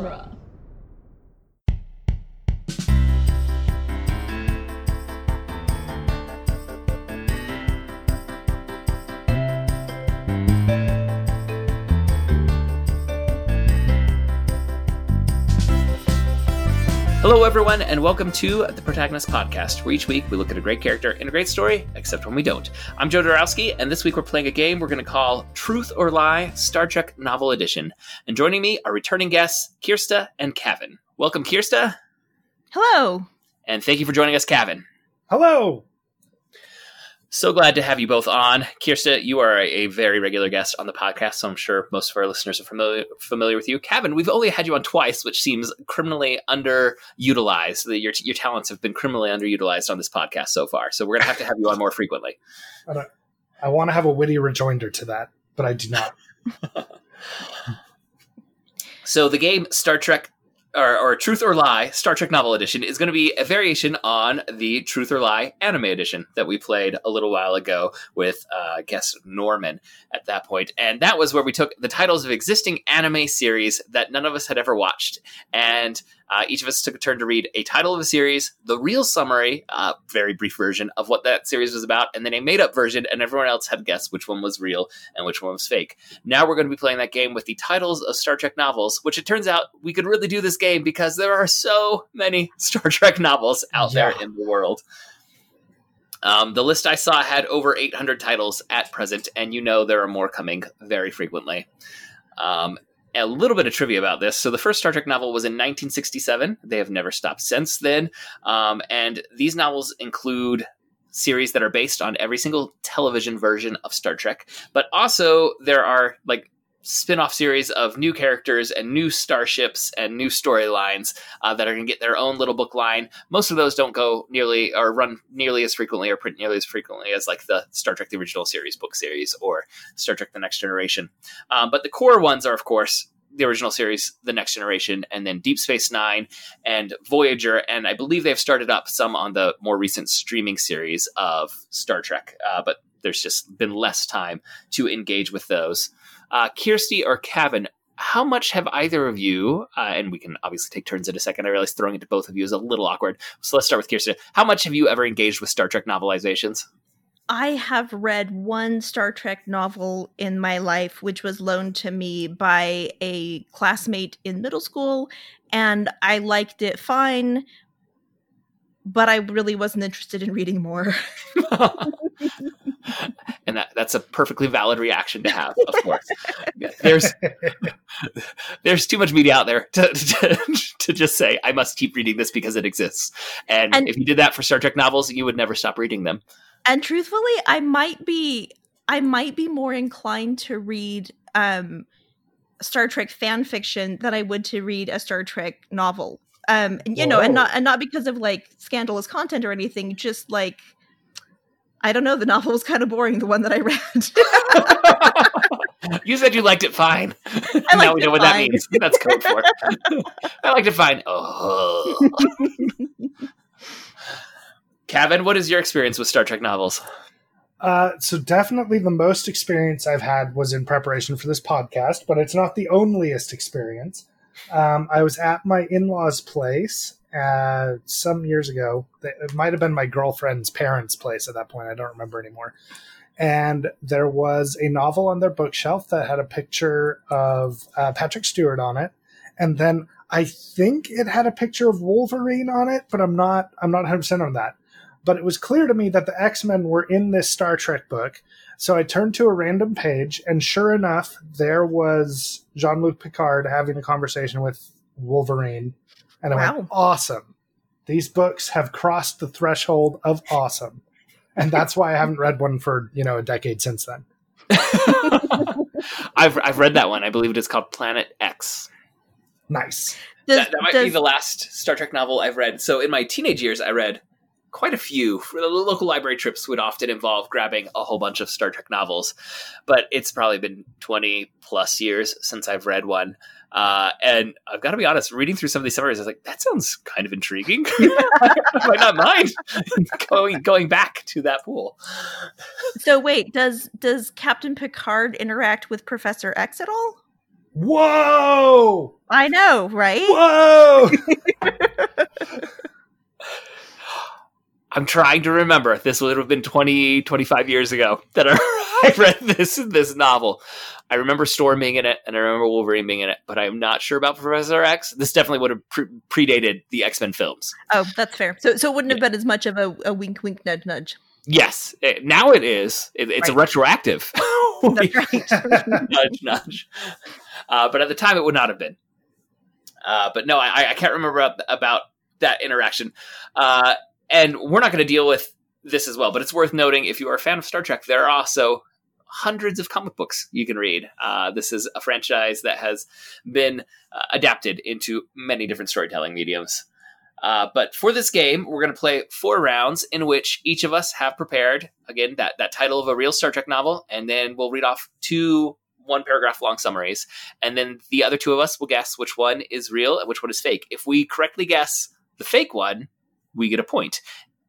genre. Hello, everyone, and welcome to The Protagonist Podcast, where each week we look at a great character and a great story, except when we don't. I'm Joe Dorowski, and this week we're playing a game we're going to call Truth or Lie, Star Trek Novel Edition. And joining me are returning guests, Kjerste and Cavan. Welcome, Kjerste. Hello. And thank you for joining us, Cavan. Hello. So glad to have you both on. Kjerste, you are a very regular guest on the podcast, so I'm sure most of our listeners are familiar with you. Cavan, we've only had you on twice, which seems criminally underutilized. Your talents have been criminally underutilized on this podcast so far, so we're going to have you on more frequently. I want to have a witty rejoinder to that, but I do not. So the game Star Trek or Truth or Lie, Star Trek Novel Edition, is going to be a variation on the Truth or Lie Anime Edition that we played a little while ago with guest Norman at that point. And that was where we took the titles of existing anime series that none of us had ever watched. And each of us took a turn to read a title of a series, the real summary, very brief version of what that series was about, and then a made-up version, and everyone else had to guess which one was real and which one was fake. Now we're going to be playing that game with the titles of Star Trek novels, which it turns out we could really do this game because there are so many Star Trek novels out there in the world. The list I saw had over 800 titles at present, and you know there are more coming very frequently. A little bit of trivia about this. So the first Star Trek novel was in 1967. They have never stopped since then. And these novels include series that are based on every single television version of Star Trek. But also there are like spin-off series of new characters and new starships and new storylines that are going to get their own little book line. Most of those don't go nearly or run nearly as frequently or print nearly as frequently as like the Star Trek, the original series book series or Star Trek, the Next Generation. But the core ones are, of course, the original series, the Next Generation, and then Deep Space Nine and Voyager. And I believe they've started up some on the more recent streaming series of Star Trek, but there's just been less time to engage with those. Kjerste or Cavan, how much have either of you, and we can obviously take turns in a second, I realize throwing it to both of you is a little awkward, so let's start with Kjerste. How much have you ever engaged with Star Trek novelizations? I have read one Star Trek novel in my life, which was loaned to me by a classmate in middle school, and I liked it fine, but I really wasn't interested in reading more. And that's a perfectly valid reaction to have, of course. There's too much media out there to just say, I must keep reading this because it exists. And if you did that for Star Trek novels, you would never stop reading them. And truthfully, I might be more inclined to read Star Trek fan fiction than I would to read a Star Trek novel. And not because of like scandalous content or anything, just like, I don't know, the novel was kind of boring, the one that I read. You said you liked it fine. Now we know what that means. That's code for it. I liked it fine. Oh. Cavan, what is your experience with Star Trek novels? So definitely the most experience I've had was in preparation for this podcast, but it's not the onlyest experience. I was at my in-laws' place some years ago. It might have been my girlfriend's parents' place at that point. I don't remember anymore. And there was a novel on their bookshelf that had a picture of Patrick Stewart on it, and then I think it had a picture of Wolverine on it, but I'm not 100% on that. But it was clear to me that the X-Men were in this Star Trek book. So I turned to a random page, and sure enough, there was Jean-Luc Picard having a conversation with Wolverine. And I went, awesome. These books have crossed the threshold of awesome. And that's why I haven't read one for, a decade since then. I've read that one. I believe it is called Planet X. Nice. That might be the last Star Trek novel I've read. So in my teenage years, I read quite a few. The local library trips would often involve grabbing a whole bunch of Star Trek novels, but it's probably been 20 plus years since I've read one. And I've got to be honest, reading through some of these summaries, I was like, that sounds kind of intriguing. I might not mind going back to that pool. So wait, does Captain Picard interact with Professor X at all? Whoa! I know, right? Whoa! I'm trying to remember. This would have been 20, 25 years ago that I read this novel. I remember Storm being in it, and I remember Wolverine being in it, but I'm not sure about Professor X. This definitely would have predated the X-Men films. Oh, that's fair. So it wouldn't have been as much of a wink, wink, nudge, nudge. Yes. Now it is. It's right. A retroactive. That's right. Nudge, nudge. But at the time, it would not have been. But no, I can't remember about that interaction. And we're not going to deal with this as well, but it's worth noting, if you are a fan of Star Trek, there are also hundreds of comic books you can read. This is a franchise that has been adapted into many different storytelling mediums. But for this game, we're going to play 4 rounds in which each of us have prepared, again, that title of a real Star Trek novel, and then we'll read off 2 1 paragraph long summaries, and then the other 2 of us will guess which one is real and which one is fake. If we correctly guess the fake one, we get a point.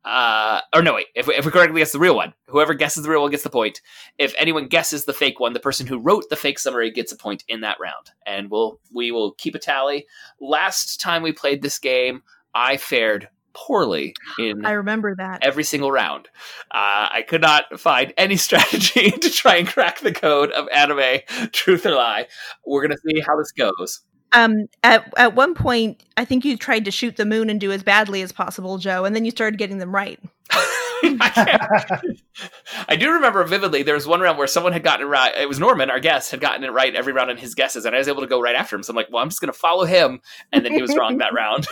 If we correctly guess the real one, whoever guesses the real one gets the point. If anyone guesses the fake one, the person who wrote the fake summary gets a point in that round. And we will keep a tally. Last time we played this game, I fared poorly in every single round. I could not find any strategy to try and crack the code of anime truth or lie. We're going to see how this goes. At one point, I think you tried to shoot the moon and do as badly as possible, Joe, and then you started getting them right. I do remember vividly, there was one round where someone had gotten it right. It was Norman, our guest, had gotten it right every round in his guesses, and I was able to go right after him. So I'm like, well, I'm just going to follow him. And then he was wrong that round.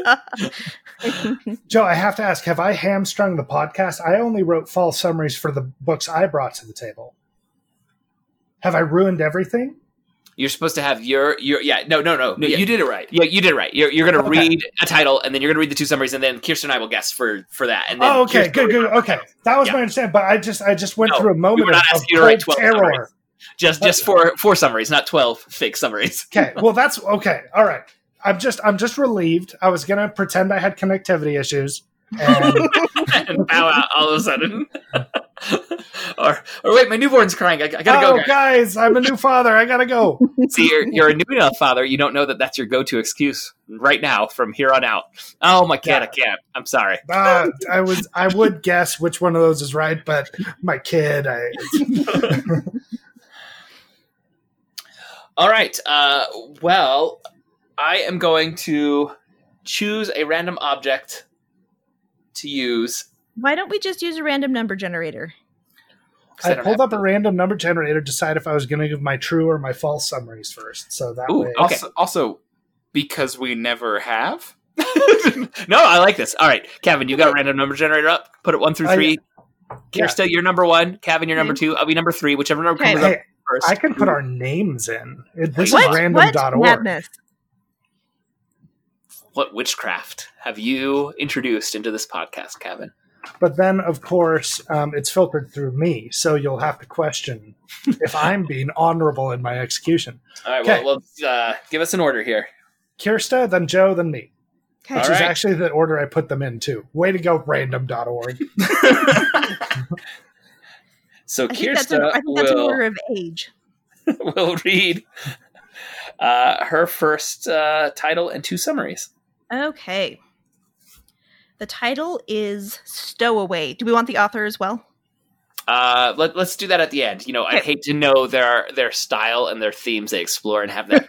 Come on. Joe, I have to ask, have I hamstrung the podcast? I only wrote false summaries for the books I brought to the table. Have I ruined everything? You're supposed to have your you did it right. Yeah, you did it right. You're going to read a title, and then you're going to read the 2 summaries, and then Kjerste and I will guess for that. And then good. Okay, that was my understanding. But I just went through a moment of cold terror. Just 4 summaries, not 12 fake summaries. Okay, well that's okay. All right, I'm just relieved. I was going to pretend I had connectivity issues and bow out all of a sudden. Or wait, my newborn's crying. I gotta go. Guys, I'm a new father. I gotta go. See, you're a new enough father. You don't know that that's your go-to excuse right now from here on out. Oh, my kid, yeah. I can't. I'm sorry. I would guess which one of those is right, but my kid, All right. Well, I am going to choose a random object to use. Why don't we just use a random number generator? I pulled up a random number generator to decide if I was going to give my true or my false summaries first. So that way. Okay. Also, because we never have. No, I like this. All right, Cavan, you got a random number generator up. Put it 1 through 3. Kjerste, you're number 1. Cavan, you're number 2. I'll be number 3. Whichever number comes up first. I can put our names in. This is random.org. Madness. What witchcraft have you introduced into this podcast, Cavan? But then, of course, it's filtered through me, so you'll have to question if I'm being honorable in my execution. All right, well, give us an order here. Kjerste, then Joe, then me. Okay. Which is actually the order I put them in, too. Way to go, random.org. So Kjerste I think that's an order of age. Will read her first title and 2 summaries. Okay. The title is Stowaway. Do we want the author as well? Let's do that at the end. You know, okay. I'd hate to know their style and their themes they explore and have that.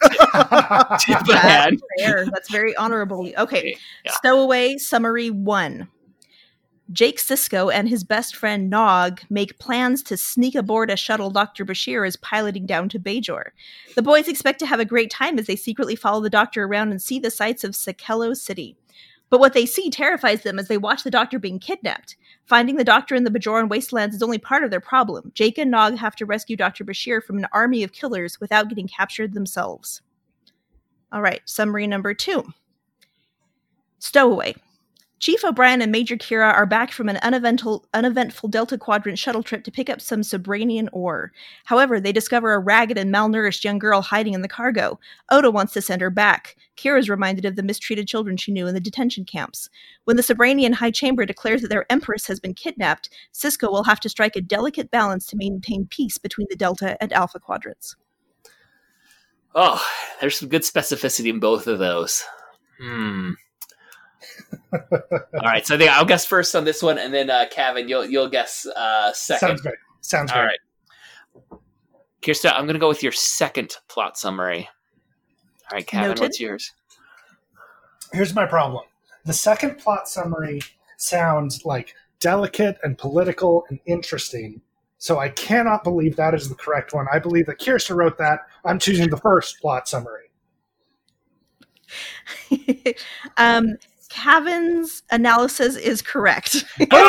That's fair. That's very honorable. Okay. Yeah. Stowaway Summary 1. Jake Sisko and his best friend Nog make plans to sneak aboard a shuttle Dr. Bashir is piloting down to Bajor. The boys expect to have a great time as they secretly follow the doctor around and see the sights of Sakelo City. But what they see terrifies them as they watch the doctor being kidnapped. Finding the doctor in the Bajoran wastelands is only part of their problem. Jake and Nog have to rescue Dr. Bashir from an army of killers without getting captured themselves. All right, summary number 2. Stowaway. Chief O'Brien and Major Kira are back from an uneventful Delta Quadrant shuttle trip to pick up some Sobranian ore. However, they discover a ragged and malnourished young girl hiding in the cargo. Oda wants to send her back. Kira's reminded of the mistreated children she knew in the detention camps. When the Sobranian High Chamber declares that their Empress has been kidnapped, Sisko will have to strike a delicate balance to maintain peace between the Delta and Alpha Quadrants. Oh, there's some good specificity in both of those. All right, so I think I'll guess first on this one, and then Cavan, you'll guess second. Sounds great. All right, Kjerste, I'm going to go with your second plot summary. All right, Cavan, what's yours? Here's my problem. The second plot summary sounds like delicate and political and interesting, so I cannot believe that is the correct one. I believe that Kjerste wrote that. I'm choosing the first plot summary. Cavan's analysis is correct. My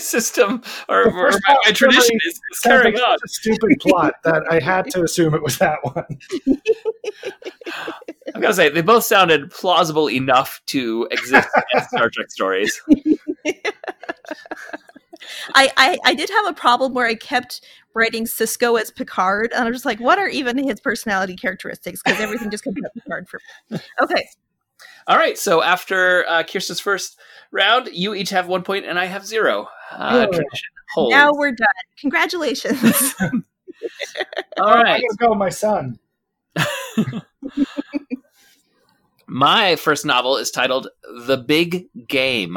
system or my tradition is carrying on. Such a stupid plot that I had to assume it was that one. I'm gonna say they both sounded plausible enough to exist as Star Trek stories. I did have a problem where I kept writing Sisko as Picard, and I'm just like, what are even his personality characteristics? Because everything just comes up Picard for me. Okay. All right. So after Kirsten's first round, you each have 1 point, and I have 0. Now we're done. Congratulations. All right. I'm going to go, my son. My first novel is titled The Big Game.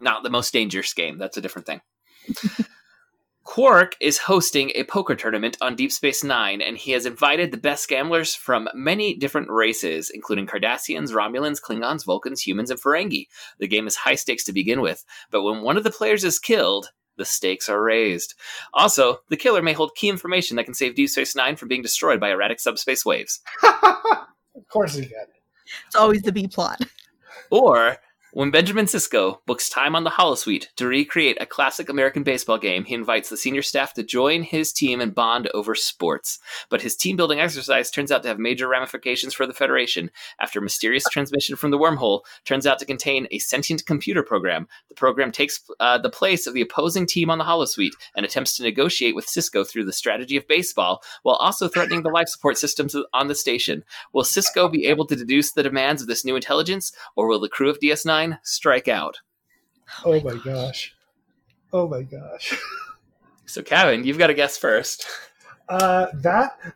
Not the most dangerous game. That's a different thing. Quark is hosting a poker tournament on Deep Space Nine, and he has invited the best gamblers from many different races, including Cardassians, Romulans, Klingons, Vulcans, humans, and Ferengi. The game is high stakes to begin with, but when one of the players is killed, the stakes are raised. Also, the killer may hold key information that can save Deep Space Nine from being destroyed by erratic subspace waves. Of course he can. It's always the B-plot. Or... when Benjamin Sisko books time on the holosuite to recreate a classic American baseball game, he invites the senior staff to join his team and bond over sports. But his team-building exercise turns out to have major ramifications for the Federation after a mysterious transmission from the wormhole turns out to contain a sentient computer program. The program takes the place of the opposing team on the holosuite and attempts to negotiate with Sisko through the strategy of baseball while also threatening the life support systems on the station. Will Sisko be able to deduce the demands of this new intelligence, or will the crew of DS9 strike out? Oh my gosh. So Cavan, you've got to guess first.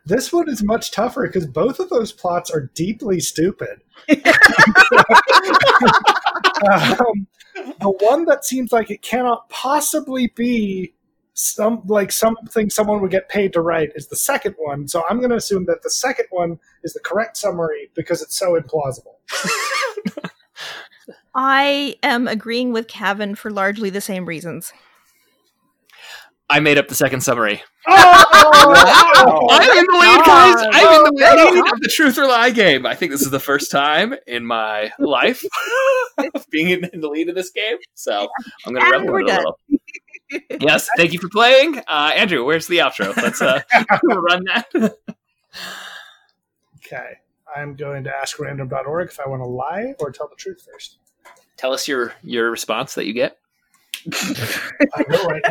This one is much tougher because both of those plots are deeply stupid. The one that seems like it cannot possibly be something someone would get paid to write is the second one. So I'm going to assume that the second one is the correct summary because it's so implausible. I am agreeing with Cavan for largely the same reasons. I made up the second summary. Oh, wow. I'm in the lead, guys. I'm in the lead of the truth or lie game. I think this is the first time in my life of being in the lead of this game. So I'm going to revel in it a little. Yes, thank you for playing. Andrew, where's the outro? Let's run that. Okay. I'm going to ask random.org if I want to lie or tell the truth first. Tell us your response that you get. I will right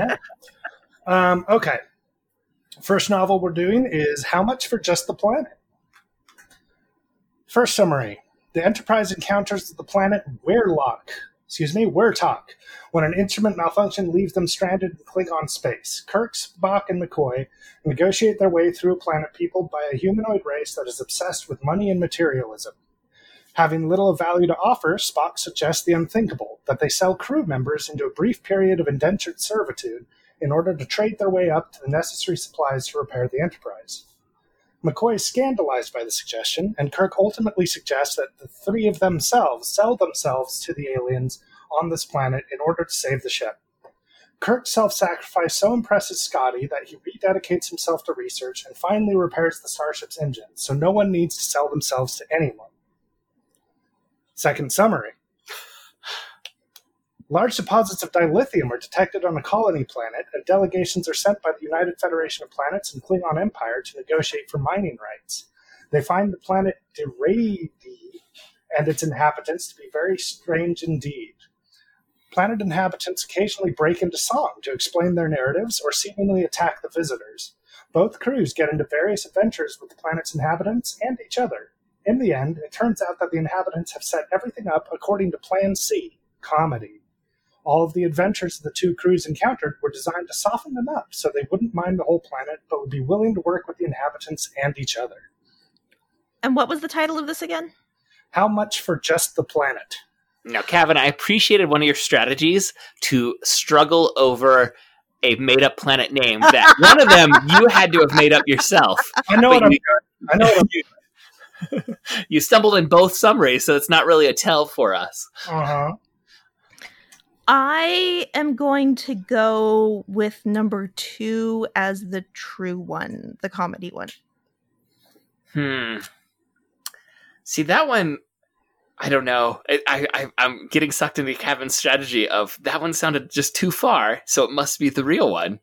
now. Okay. First novel we're doing is How Much for Just the Planet? First summary. The Enterprise encounters the planet Wertok, when an instrument malfunction leaves them stranded in Klingon space. Kirk, Spock, and McCoy negotiate their way through a planet peopled by a humanoid race that is obsessed with money and materialism. Having little value to offer, Spock suggests the unthinkable, that they sell crew members into a brief period of indentured servitude in order to trade their way up to the necessary supplies to repair the Enterprise. McCoy is scandalized by the suggestion, and Kirk ultimately suggests that the three of themselves sell themselves to the aliens on this planet in order to save the ship. Kirk's self-sacrifice so impresses Scotty that he rededicates himself to research and finally repairs the starship's engine, so no one needs to sell themselves to anyone. Second summary. Large deposits of dilithium are detected on a colony planet, and delegations are sent by the United Federation of Planets and Klingon Empire to negotiate for mining rights. They find the planet Geordi and its inhabitants to be very strange indeed. Planet inhabitants occasionally break into song to explain their narratives or seemingly attack the visitors. Both crews get into various adventures with the planet's inhabitants and each other. In the end, it turns out that the inhabitants have set everything up according to Plan C, comedy. all of the adventures the two crews encountered were designed to soften them up so they wouldn't mind the whole planet, but would be willing to work with the inhabitants and each other. And what was the title of this again? How Much for Just the Planet. Now, Cavan, I appreciated one of your strategies to struggle over a made-up planet name that one of them you had to have made up yourself. I know what I'm doing. You stumbled in both summaries, so it's not really a tell for us. Uh-huh. I am going to go with number 2 as the true one, the comedy one. See, that one, I don't know. I'm getting sucked into Cavan's strategy of that one sounded just too far, so it must be the real one.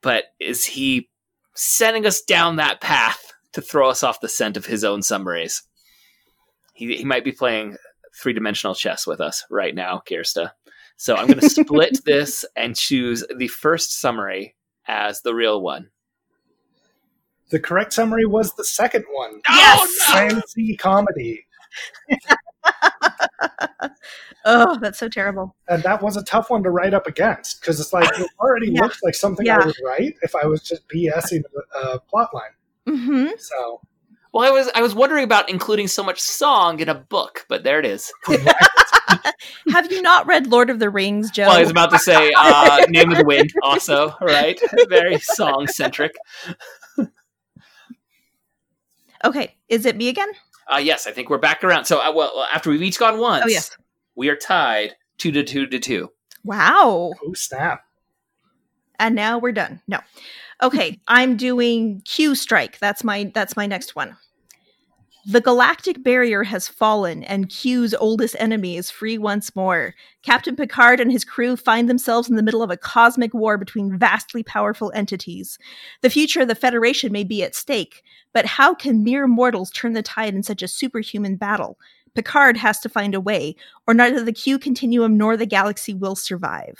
But is he sending us down that path to throw us off the scent of his own summaries? He might be playing three-dimensional chess with us right now, Kjerste. So I'm going to split this and choose the first summary as the real one. The correct summary was the second one. Yes! Fancy comedy. Oh, that's so terrible. And that was a tough one to write up against, because it's like, it already looks like something I would write if I was just BSing a plotline. Mm-hmm. So, well, I was wondering about including so much song in a book, but there it is. Have you not read Lord of the Rings, Joe? Well, I was about to say Name of the Wind also, right? Very song-centric. Okay, is it me again? Yes, I think we're back around. So, after we've each gone once, we are tied 2-2. Wow. Oh, snap. And now we're done. No. Okay, I'm doing Q Strike. That's my next one. The galactic barrier has fallen, and Q's oldest enemy is free once more. Captain Picard and his crew find themselves in the middle of a cosmic war between vastly powerful entities. The future of the Federation may be at stake, but how can mere mortals turn the tide in such a superhuman battle? Picard has to find a way, or neither the Q Continuum nor the galaxy will survive.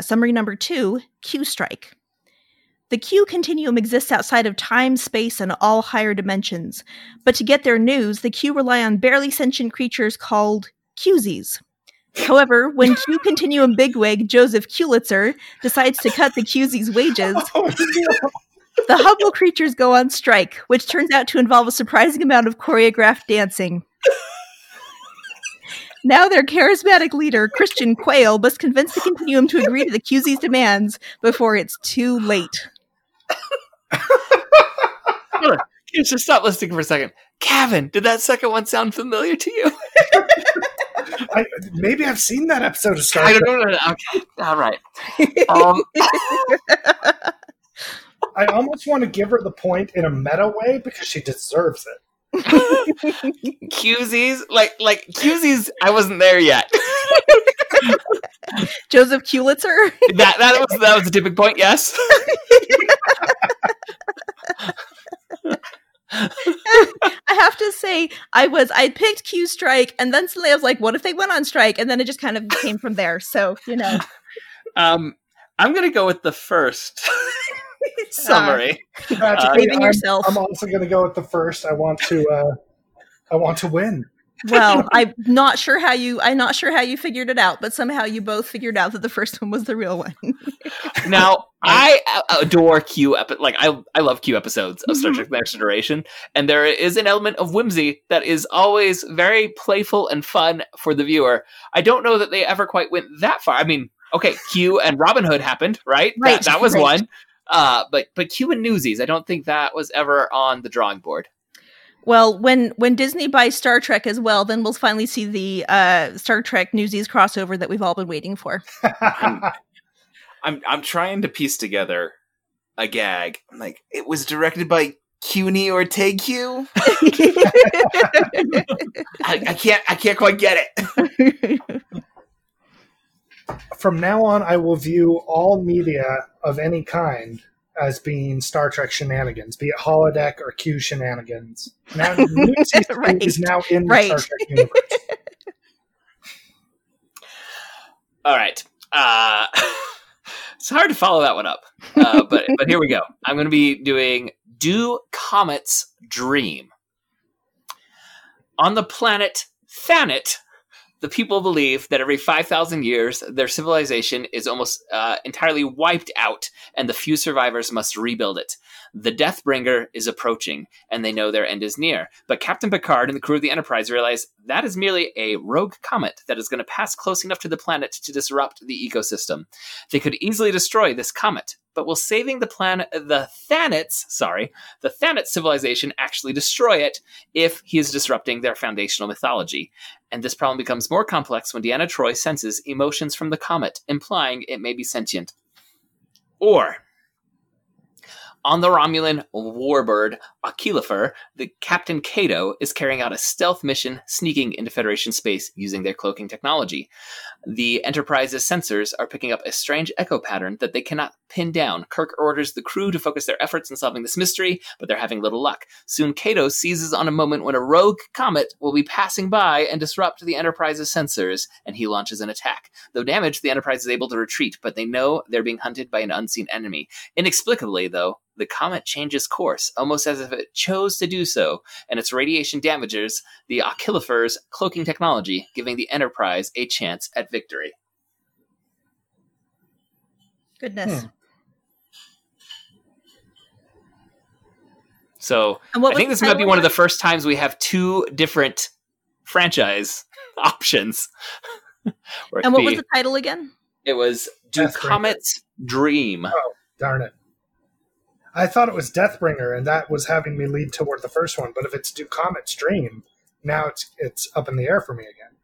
Summary number 2, Q Strike. The Q Continuum exists outside of time, space, and all higher dimensions. But to get their news, the Q rely on barely sentient creatures called Quzies. However, when Q Continuum bigwig Joseph Kulitzer decides to cut the Quzies' wages, the Hubble creatures go on strike, which turns out to involve a surprising amount of choreographed dancing. Now their charismatic leader, Christian Quayle, must convince the Continuum to agree to the Quzies' demands before it's too late. Hold on. Just stop listening for a second. Cavan, did that second one sound familiar to you? Maybe I've seen that episode of Star Trek. No. Okay. All right. I almost want to give her the point in a meta way because she deserves it. Quzies? Like Quzies, I wasn't there yet. Joseph Kulitzer? That was a tipping point, yes. I have to say, I picked Q Strike, and then suddenly I was like, what if they went on strike? And then it just kind of came from there. So, you know. I'm going to go with the first summary. Yourself. I'm also going to go with the first. I want to win. Well, I'm not sure how you figured it out, but somehow you both figured out that the first one was the real one. Now, I adore Q. I love Q episodes of Star Trek: The Next Generation, and there is an element of whimsy that is always very playful and fun for the viewer. I don't know that they ever quite went that far. I mean, okay, Q and Robin Hood happened, right? That was one. But Q and Newsies, I don't think that was ever on the drawing board. Well, when Disney buys Star Trek as well, then we'll finally see the Star Trek Newsies crossover that we've all been waiting for. I'm trying to piece together a gag. I'm like, it was directed by CUNY or TAQ? I can't quite get it. From now on, I will view all media of any kind as being Star Trek shenanigans, be it holodeck or Q shenanigans. Now, new season is now in the Star Trek universe. All right. It's hard to follow that one up, but here we go. I'm going to be doing Do Comets Dream? On the planet Thanet, the people believe that every 5,000 years, their civilization is almost entirely wiped out, and the few survivors must rebuild it. The Deathbringer is approaching, and they know their end is near. But Captain Picard and the crew of the Enterprise realize that is merely a rogue comet that is going to pass close enough to the planet to disrupt the ecosystem. They could easily destroy this comet, but will saving the planet, the Thanet civilization actually destroy it if he is disrupting their foundational mythology? And this problem becomes more complex when Deanna Troi senses emotions from the comet, implying it may be sentient. Or, on the Romulan warbird Achillifer, the Captain Kato is carrying out a stealth mission, sneaking into Federation space using their cloaking technology. The Enterprise's sensors are picking up a strange echo pattern that they cannot pin down. Kirk orders the crew to focus their efforts in solving this mystery, but they're having little luck. Soon Kato seizes on a moment when a rogue comet will be passing by and disrupt the Enterprise's sensors, and he launches an attack. Though damaged, the Enterprise is able to retreat, but they know they're being hunted by an unseen enemy. Inexplicably, though, the comet changes course, almost as if it chose to do so, and its radiation damages the Achillifer's cloaking technology, giving the Enterprise a chance at victory. Goodness. So, I think this might be one of the first times we have two different franchise options. And what was the title again? It was Do Comets Dream. Oh, darn it. I thought it was Deathbringer, and that was having me lead toward the first one. But if it's Do Comets Dream, now it's up in the air for me again.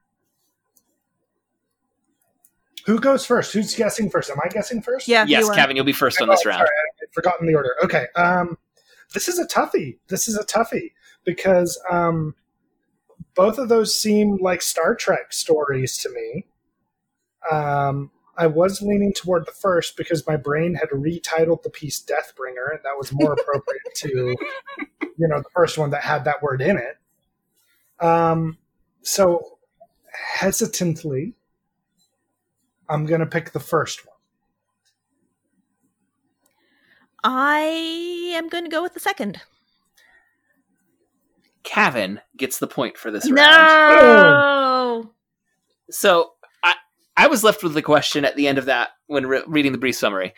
Who goes first? Who's guessing first? Am I guessing first? Yeah, yes, Cavan, you'll be first on this round. Sorry, I'd forgotten the order. Okay, this is a toughie. Because both of those seem like Star Trek stories to me. I was leaning toward the first because my brain had retitled the piece Deathbringer, and that was more appropriate to, the first one that had that word in it. So hesitantly, I'm going to pick the first one. I am going to go with the second. Cavan gets the point for this round. No! So I was left with the question at the end of that when reading the brief summary.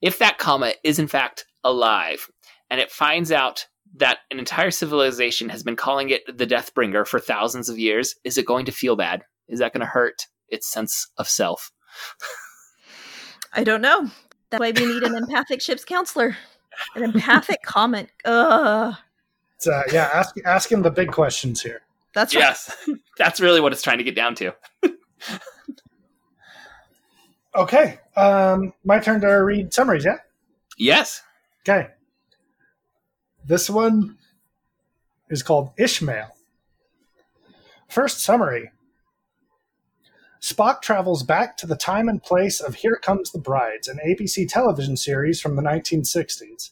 If that comet is in fact alive and it finds out that an entire civilization has been calling it the Deathbringer for thousands of years, is it going to feel bad? Is that going to hurt its sense of self? I don't know. That's why we need an empathic ship's counselor. An empathic comet. Ugh. Yeah, asking the big questions here. That's right. Yes, that's really what it's trying to get down to. Okay, my turn to read summaries, yeah? Yes. Okay. This one is called Ishmael. First summary. Spock travels back to the time and place of Here Comes the Brides, an ABC television series from the 1960s.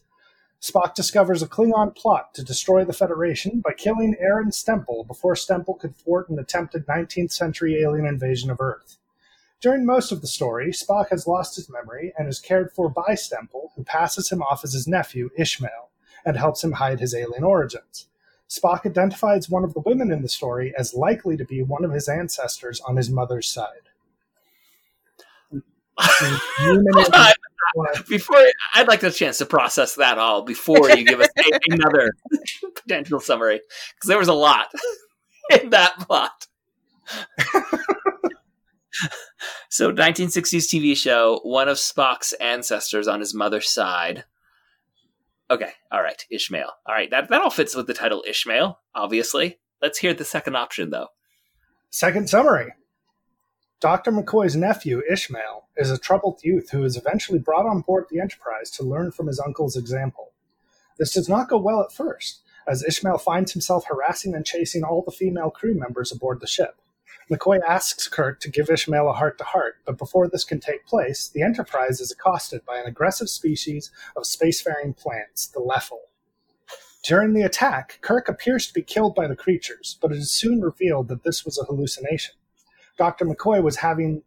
Spock discovers a Klingon plot to destroy the Federation by killing Aaron Stemple before Stemple could thwart an attempted 19th century alien invasion of Earth. During most of the story, Spock has lost his memory and is cared for by Stemple, who passes him off as his nephew, Ishmael, and helps him hide his alien origins. Spock identifies one of the women in the story as likely to be one of his ancestors on his mother's side. I'd like the chance to process that all before you give us another potential summary, because there was a lot in that plot. So, 1960s TV show, one of Spock's ancestors on his mother's side. Okay, all right, Ishmael. All right, that all fits with the title Ishmael, obviously. Let's hear the second option, though. Second summary. Dr. McCoy's nephew, Ishmael, is a troubled youth who is eventually brought on board the Enterprise to learn from his uncle's example. This does not go well at first, as Ishmael finds himself harassing and chasing all the female crew members aboard the ship. McCoy asks Kirk to give Ishmael a heart-to-heart, but before this can take place, the Enterprise is accosted by an aggressive species of spacefaring plants, the Leffel. During the attack, Kirk appears to be killed by the creatures, but it is soon revealed that this was a hallucination. Dr. McCoy was having...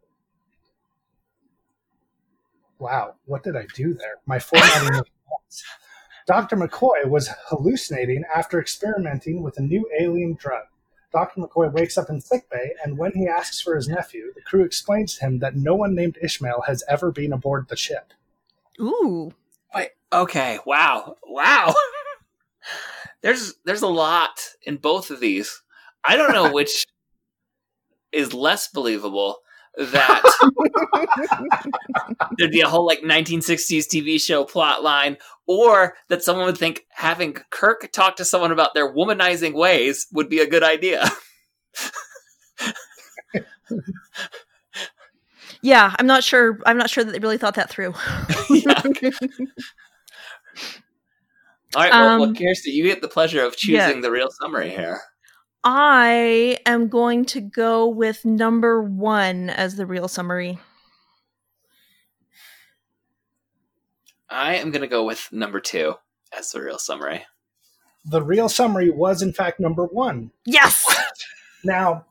Wow, what did I do there? My formatting... Dr. McCoy was hallucinating after experimenting with a new alien drug. Dr. McCoy wakes up in sickbay, and when he asks for his nephew, the crew explains to him that no one named Ishmael has ever been aboard the ship. Ooh. Wait, okay, wow. There's a lot in both of these. I don't know which is less believable, that there'd be a whole 1960s TV show plot line, or that someone would think having Kirk talk to someone about their womanizing ways would be a good idea. Yeah, I'm not sure that they really thought that through. Yeah, okay. All right, well, Kjerste, you get the pleasure of choosing the real summary here. I am going to go with number 1 as the real summary. I am going to go with number 2 as the real summary. The real summary was, in fact, number 1. Yes! Now,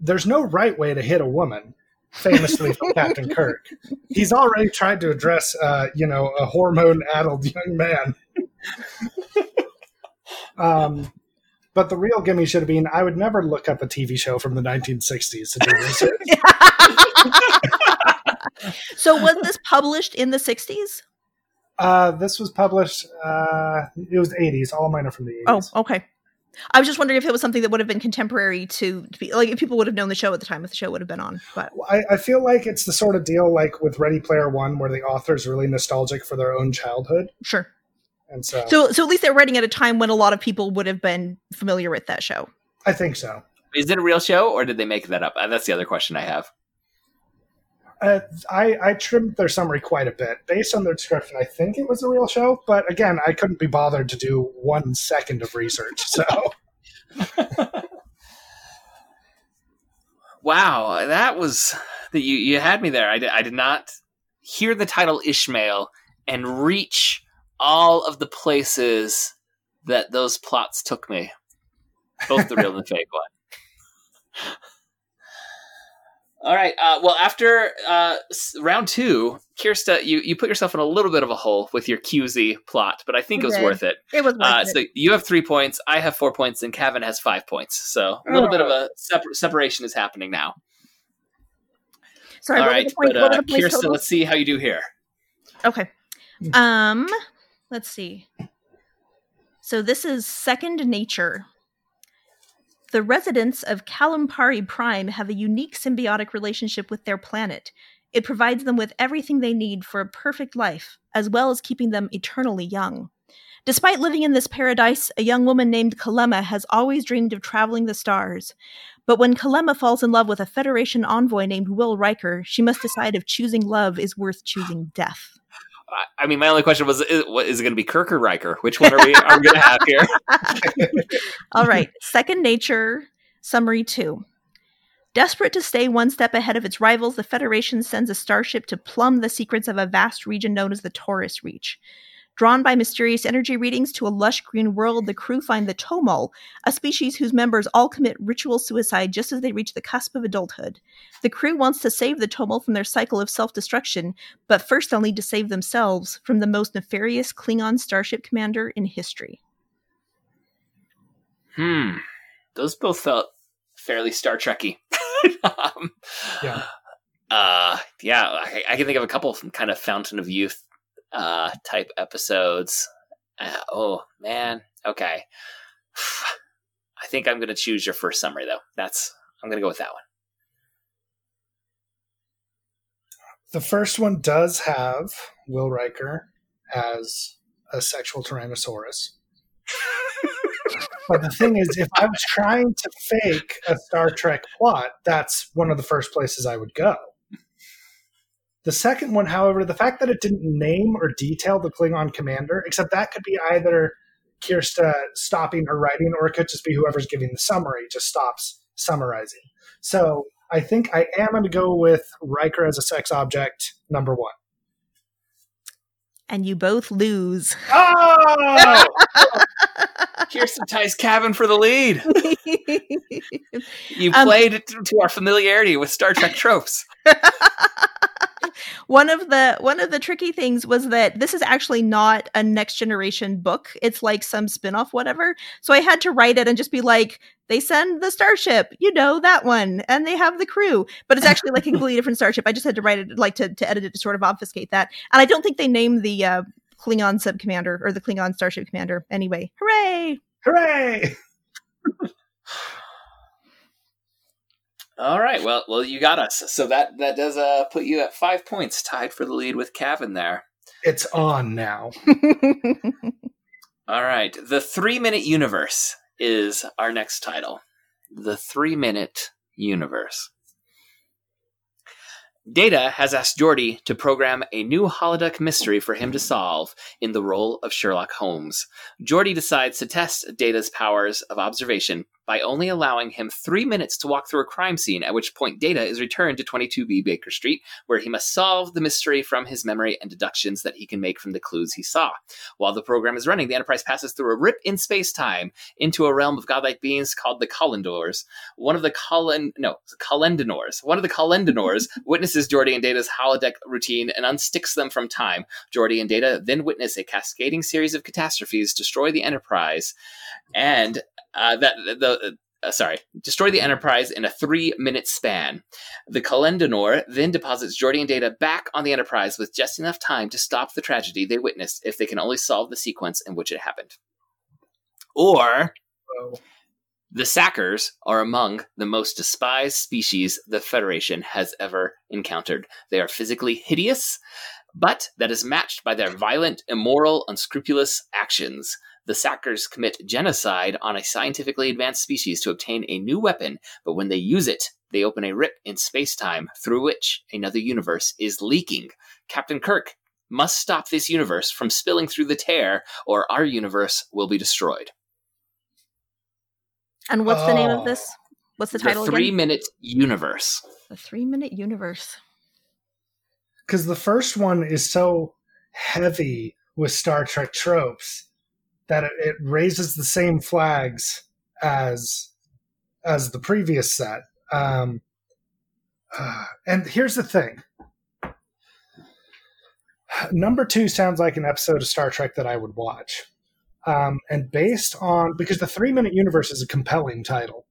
there's no right way to hit a woman, famously from Captain Kirk. He's already tried to address, a hormone-addled young man. But the real gimme should have been, I would never look up a TV show from the 1960s to do research. So was this published in the 60s? This was published, it was the 80s. All mine are from the 80s. Oh, okay. I was just wondering if it was something that would have been contemporary to be, if people would have known the show at the time if the show would have been on. But I feel like it's the sort of deal like with Ready Player One where the author's really nostalgic for their own childhood. Sure. And so at least they're writing at a time when a lot of people would have been familiar with that show. I think so. Is it a real show, or did they make that up? That's the other question I have. I trimmed their summary quite a bit. Based on their description, I think it was a real show. But again, I couldn't be bothered to do 1 second of research. So, wow, that was... You had me there. I did not hear the title Ishmael and reach... all of the places that those plots took me. Both the real and the fake one. All right. Well, after round 2, Kjerste, you put yourself in a little bit of a hole with your QZ plot, but I think it was worth it. It was worth it. So you have 3 points, I have 4 points, and Cavan has 5 points. So a little bit of a separation is happening now. Sorry, all right, but Kjerste, let's see how you do here. Okay. Let's see. So this is Second Nature. The residents of Kalampari Prime have a unique symbiotic relationship with their planet. It provides them with everything they need for a perfect life, as well as keeping them eternally young. Despite living in this paradise, a young woman named Kalema has always dreamed of traveling the stars. But when Kalema falls in love with a Federation envoy named Will Riker, she must decide if choosing love is worth choosing death. I mean, my only question was, is it going to be Kirk or Riker? Which one are we going to have here? All right. Second Nature, Summary 2. Desperate to stay one step ahead of its rivals, the Federation sends a starship to plumb the secrets of a vast region known as the Taurus Reach. Drawn by mysterious energy readings to a lush green world, the crew find the Tomol, a species whose members all commit ritual suicide just as they reach the cusp of adulthood. The crew wants to save the Tomol from their cycle of self-destruction, but first they'll need to save themselves from the most nefarious Klingon starship commander in history. Those both felt fairly Star Trek-y. Yeah. I can think of a couple from kind of Fountain of Youth type episodes. Oh man. Okay. I think I'm going to choose your first summary though. I'm going to go with that one. The first one does have Will Riker as a sexual Tyrannosaurus. But the thing is, if I was trying to fake a Star Trek plot, that's one of the first places I would go. The second one, however, the fact that it didn't name or detail the Klingon commander, except that could be either Kjerste stopping her writing, or it could just be whoever's giving the summary just stops summarizing. So I think I am going to go with Riker as a sex object, number 1. And you both lose. Oh! Kjerste ties Cavan for the lead. You played to our familiarity with Star Trek tropes. One of the tricky things was that this is actually not a Next Generation book. It's like some spinoff, whatever. So I had to write it and just be like, they send the starship, you know, that one, and they have the crew, but it's actually like a completely different starship. I just had to write it, like to edit it to sort of obfuscate that. And I don't think they named the Klingon sub commander or the Klingon starship commander anyway. Hooray! Hooray! All right, well, you got us. So that does put you at 5 points, tied for the lead with Cavan there. It's on now. All right, The 3-Minute Universe is our next title. The 3-Minute Universe. Data has asked Geordi to program a new holodeck mystery for him to solve in the role of Sherlock Holmes. Geordi decides to test Data's powers of observation by only allowing him 3 minutes to walk through a crime scene, at which point Data is returned to 22B Baker Street, where he must solve the mystery from his memory and deductions that he can make from the clues he saw. While the program is running, the Enterprise passes through a rip in space-time into a realm of godlike beings called the Kalendors. One of the Kalendors witnesses Geordi and Data's holodeck routine and unsticks them from time. Geordi and Data then witness a cascading series of catastrophes destroy the Enterprise in a 3-minute span. The Kalendor then deposits Geordi and Data back on the Enterprise with just enough time to stop the tragedy they witnessed if they can only solve the sequence in which it happened. Or, the Sackers are among the most despised species the Federation has ever encountered. They are physically hideous, but that is matched by their violent, immoral, unscrupulous actions. The Sackers commit genocide on a scientifically advanced species to obtain a new weapon, but when they use it, they open a rip in space-time through which another universe is leaking. Captain Kirk must stop this universe from spilling through the tear, or our universe will be destroyed. And what's the name of this? What's the title again? The 3-Minute Universe. The 3-Minute Universe. Because the first one is so heavy with Star Trek tropes that it raises the same flags as the previous set. And here's the thing. Number 2 sounds like an episode of Star Trek that I would watch. And based on... because the 3-Minute Universe is a compelling title.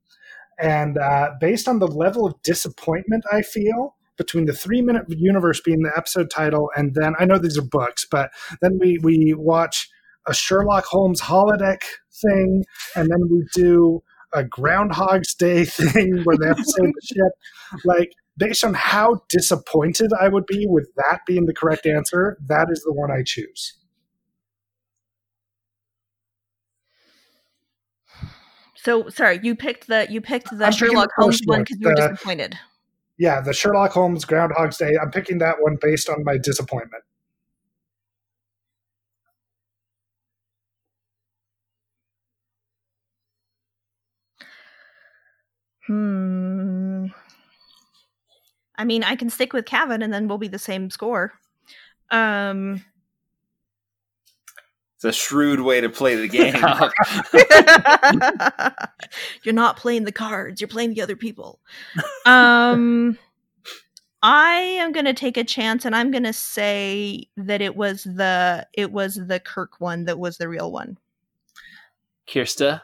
And based on the level of disappointment I feel between the 3-Minute Universe being the episode title and then... I know these are books, but then we watch a Sherlock Holmes holodeck thing, and then we do a Groundhog's Day thing where they have to save the ship. Like, based on how disappointed I would be with that being the correct answer, that is the one I choose. So, sorry, you picked the Sherlock Holmes one because you were disappointed. Yeah, the Sherlock Holmes Groundhog's Day. I'm picking that one based on my disappointment. I mean, I can stick with Cavan and then we'll be the same score. It's a shrewd way to play the game. You're not playing the cards. You're playing the other people. I am going to take a chance and I'm going to say that it was the Kirk one that was the real one. Kjerste?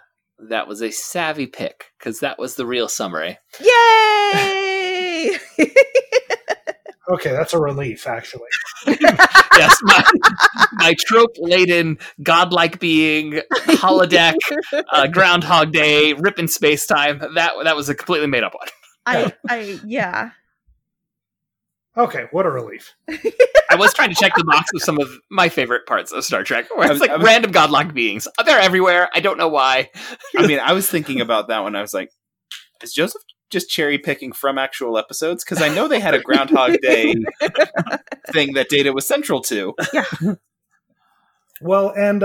That was a savvy pick, because that was the real summary. Yay! Okay, that's a relief, actually. Yes, my trope-laden, godlike being, holodeck, Groundhog Day, rip in space-time, that was a completely made-up one. Yeah. Okay, what a relief. I was trying to check the box of some of my favorite parts of Star Trek, where it's random godlike beings. They're everywhere. I don't know why. I mean, I was thinking about that when I was like, is Joseph just cherry picking from actual episodes? Because I know they had a Groundhog Day thing that Data was central to. Yeah. Well, and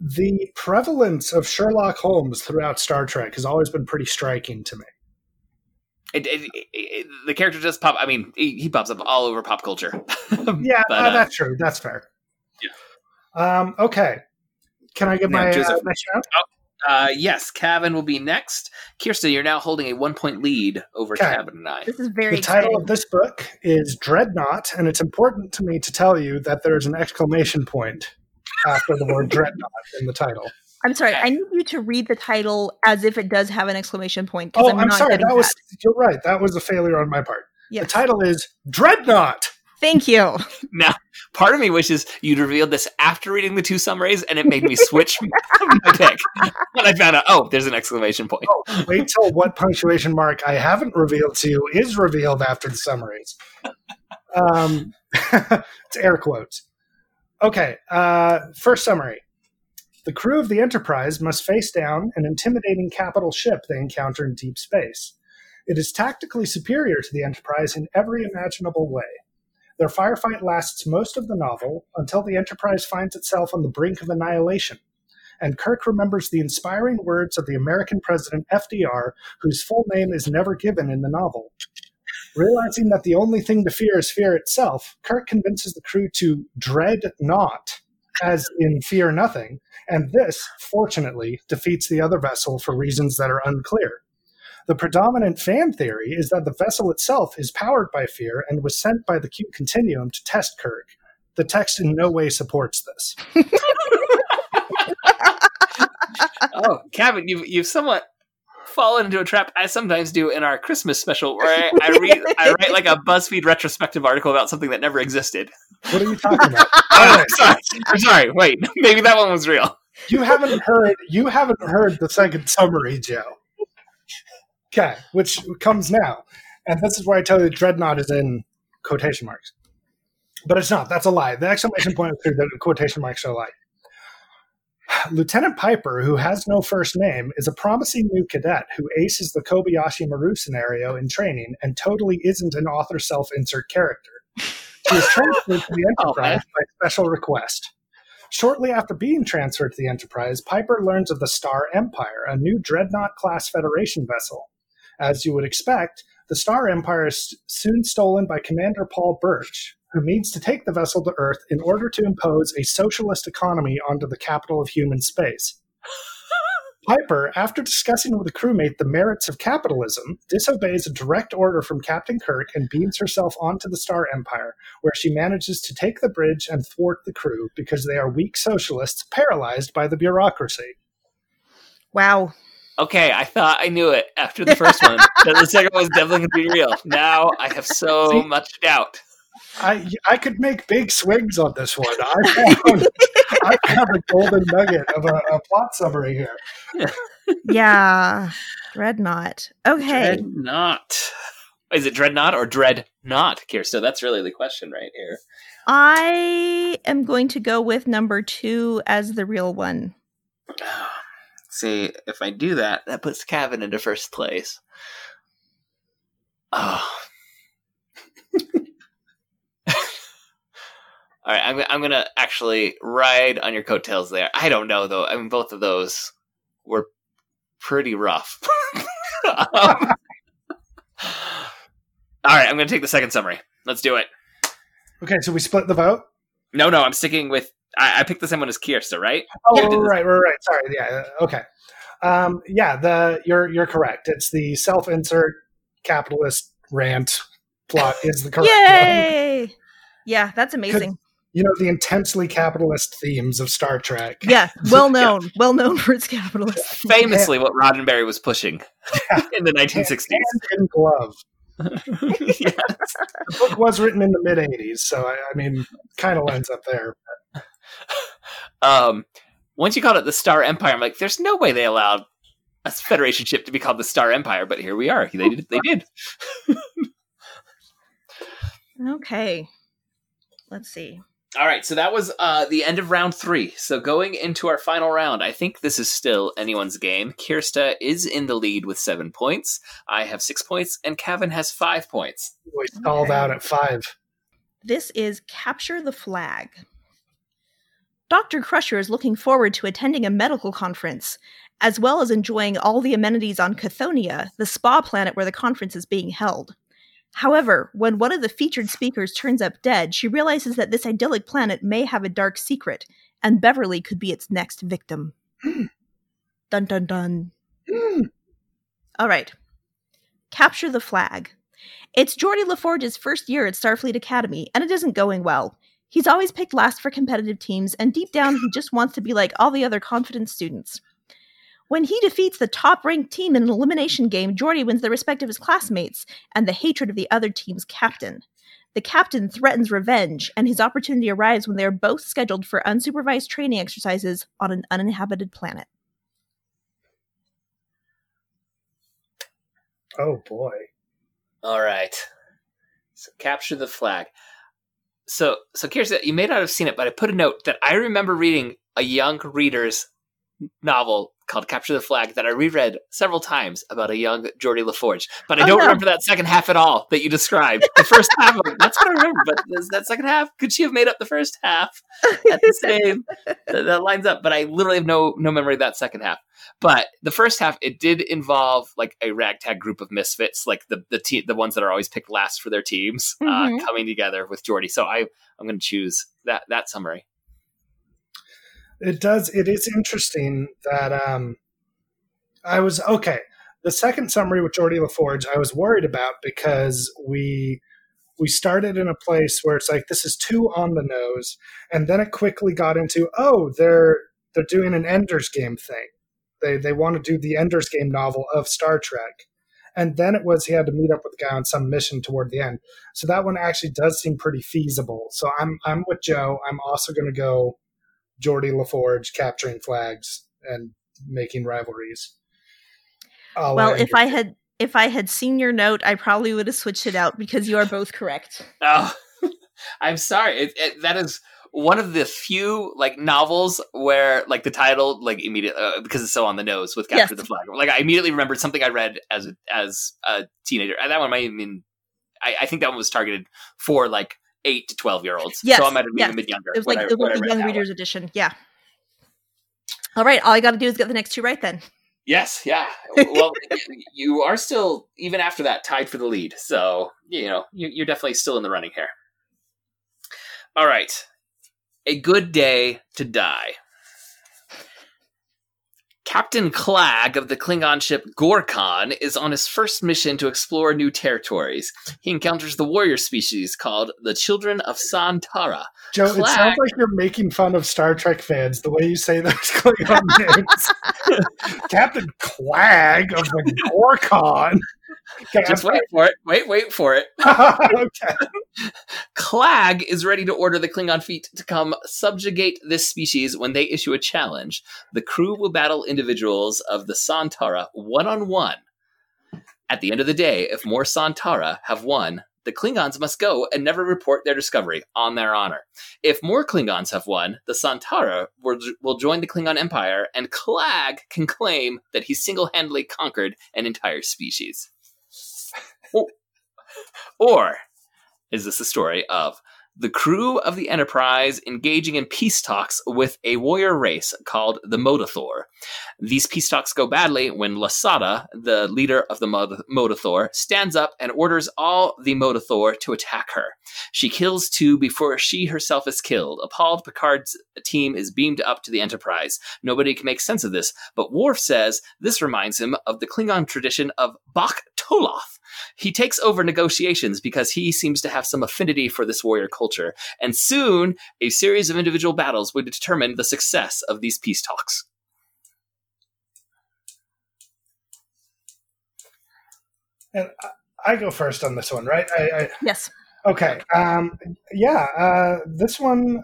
the prevalence of Sherlock Holmes throughout Star Trek has always been pretty striking to me. The character does pop. I mean, he pops up all over pop culture. Yeah, but, that's true. That's fair. Yeah. Okay. Can I get my next round? Yes, Cavan will be next. Kjerste, you're now holding a 1-point lead over Cavan and I. This is very exciting. Title of this book is Dreadnought, and it's important to me to tell you that there's an exclamation point after the word dreadnought in the title. I'm sorry, I need you to read the title as if it does have an exclamation point. Oh, I'm sorry, you're right. That was a failure on my part. Yes. The title is Dreadnought. Thank you. Now, part of me wishes you'd revealed this after reading the two summaries, and it made me switch my pick. But I found out, there's an exclamation point. Oh, wait till what punctuation mark I haven't revealed to you is revealed after the summaries. It's air quotes. Okay, first summary. The crew of the Enterprise must face down an intimidating capital ship they encounter in deep space. It is tactically superior to the Enterprise in every imaginable way. Their firefight lasts most of the novel until the Enterprise finds itself on the brink of annihilation, and Kirk remembers the inspiring words of the American president FDR, whose full name is never given in the novel. Realizing that the only thing to fear is fear itself, Kirk convinces the crew to dread not, as in fear nothing, and this, fortunately, defeats the other vessel for reasons that are unclear. The predominant fan theory is that the vessel itself is powered by fear and was sent by the Q Continuum to test Kirk. The text in no way supports this. Cavan, you've somewhat fallen into a trap I sometimes do in our Christmas special, where I write like a BuzzFeed retrospective article about something that never existed. What are you talking about? I'm sorry. Wait, maybe that one was real. You haven't heard the second summary, Joe. Okay, which comes now. And this is where I tell you dreadnought is in quotation marks. But it's not. That's a lie. The exclamation point is true, that quotation marks are a lie. Lieutenant Piper, who has no first name, is a promising new cadet who aces the Kobayashi Maru scenario in training and totally isn't an author self-insert character. She is transferred to the Enterprise by special request. Shortly after being transferred to the Enterprise, Piper learns of the Star Empire, a new Dreadnought-class Federation vessel. As you would expect, the Star Empire is soon stolen by Commander Paul Birch, who means to take the vessel to Earth in order to impose a socialist economy onto the capital of human space. Piper, after discussing with a crewmate the merits of capitalism, disobeys a direct order from Captain Kirk and beams herself onto the Star Empire, where she manages to take the bridge and thwart the crew because they are weak socialists paralyzed by the bureaucracy. Wow. Okay, I thought I knew it after the first one. The second one was definitely going to be real. Now I have so much doubt. I could make big swings on this one. I found a golden nugget of a plot summary here. Yeah. Dreadnought. Okay. Dreadnought. Is it dreadnought or dreadnought, Kjerste? That's really the question right here. I am going to go with number 2 as the real one. See, if I do that, that puts Cavan into first place. Oh. All right, I'm going to actually ride on your coattails there. I don't know, though. I mean, both of those were pretty rough. All right, I'm going to take the second summary. Let's do it. Okay, so we split the vote? No, I'm sticking with... I picked the same one as Kjerste, right? Oh, right. Sorry, yeah, okay. You're correct. It's the self-insert capitalist rant plot is the correct Yay! One. Yeah, that's amazing. You know, the intensely capitalist themes of Star Trek. Yeah, well known for its capitalism. Famously what Roddenberry was pushing in the 1960s. Hand in glove. Yes. The book was written in the mid-80s, so I mean, kind of lines up there. But. Once you called it the Star Empire, I'm like, there's no way they allowed a Federation ship to be called the Star Empire, but here we are. They did. Okay. Let's see. All right, so that was the end of round 3. So going into our final round, I think this is still anyone's game. Kjerste is in the lead with 7 points. I have 6 points, and Cavan has 5 points. We stalled out at 5. This is Capture the Flag. Dr. Crusher is looking forward to attending a medical conference, as well as enjoying all the amenities on Chthoniya, the spa planet where the conference is being held. However, when one of the featured speakers turns up dead, she realizes that this idyllic planet may have a dark secret, and Beverly could be its next victim. Dun, dun, dun. All right. Capture the flag. It's Geordi LaForge's first year at Starfleet Academy, and it isn't going well. He's always picked last for competitive teams, and deep down, he just wants to be like all the other confident students. When he defeats the top-ranked team in an elimination game, Geordi wins the respect of his classmates and the hatred of the other team's captain. The captain threatens revenge, and his opportunity arrives when they are both scheduled for unsupervised training exercises on an uninhabited planet. Oh, boy. All right. So, capture the flag. So Kjerste, you may not have seen it, but I put a note that I remember reading a young reader's novel called Capture the Flag that I reread several times about a young Geordi LaForge. But I don't remember that second half at all that you described. The first half, that's what I remember. But that second half, could she have made up the first half at the same? That lines up. But I literally have no memory of that second half. But the first half, it did involve like a ragtag group of misfits, like the ones that are always picked last for their teams, coming together with Geordi. So I'm going to choose that summary. It does. It is interesting that I was okay. The second summary with Geordi LaForge, I was worried about because we started in a place where it's like this is too on the nose, and then it quickly got into they're doing an Ender's Game thing. They want to do the Ender's Game novel of Star Trek, and then it was he had to meet up with the guy on some mission toward the end. So that one actually does seem pretty feasible. So I'm with Joe. I'm also going to go Geordi LaForge capturing flags and making rivalries. Well, if I had seen your note, I probably would have switched it out because you are both correct. Oh, I'm sorry. That is one of the few like novels where like the title like immediately because it's so on the nose with Capture the Flag. Like I immediately remembered something I read as a teenager. That one I think that one was targeted for like 8 to 12-year-olds. Yes, so I might have even been younger. It was like the Young Readers edition. Yeah. All right. All I got to do is get the next two right then. Yes. Yeah. Well, you are still, even after that, tied for the lead. So, you're definitely still in the running here. All right. A good day to die. Captain Klag of the Klingon ship Gorkon is on his first mission to explore new territories. He encounters the warrior species called the Children of Santara. Joe, Klag... it sounds like you're making fun of Star Trek fans, the way you say those Klingon names. Captain Klag of the Gorkon. Just wait for it. Wait for it. Okay. Klag is ready to order the Klingon fleet to come subjugate this species when they issue a challenge. The crew will battle individuals of the Santara one-on-one. At the end of the day, if more Santara have won, the Klingons must go and never report their discovery on their honor. If more Klingons have won, the Santara will join the Klingon Empire, and Klag can claim that he single-handedly conquered an entire species. Or is this the story of the crew of the Enterprise engaging in peace talks with a warrior race called the Motothor? These peace talks go badly when Lasada, the leader of the Motothor, stands up and orders all the Motothor to attack her. She kills two before she herself is killed. Appalled, Picard's team is beamed up to the Enterprise. Nobody can make sense of this, but Worf says this reminds him of the Klingon tradition of Bak Toloth. He takes over negotiations because he seems to have some affinity for this warrior culture, and soon a series of individual battles would determine the success of these peace talks. And I go first on this one, right? Yes. Okay. This one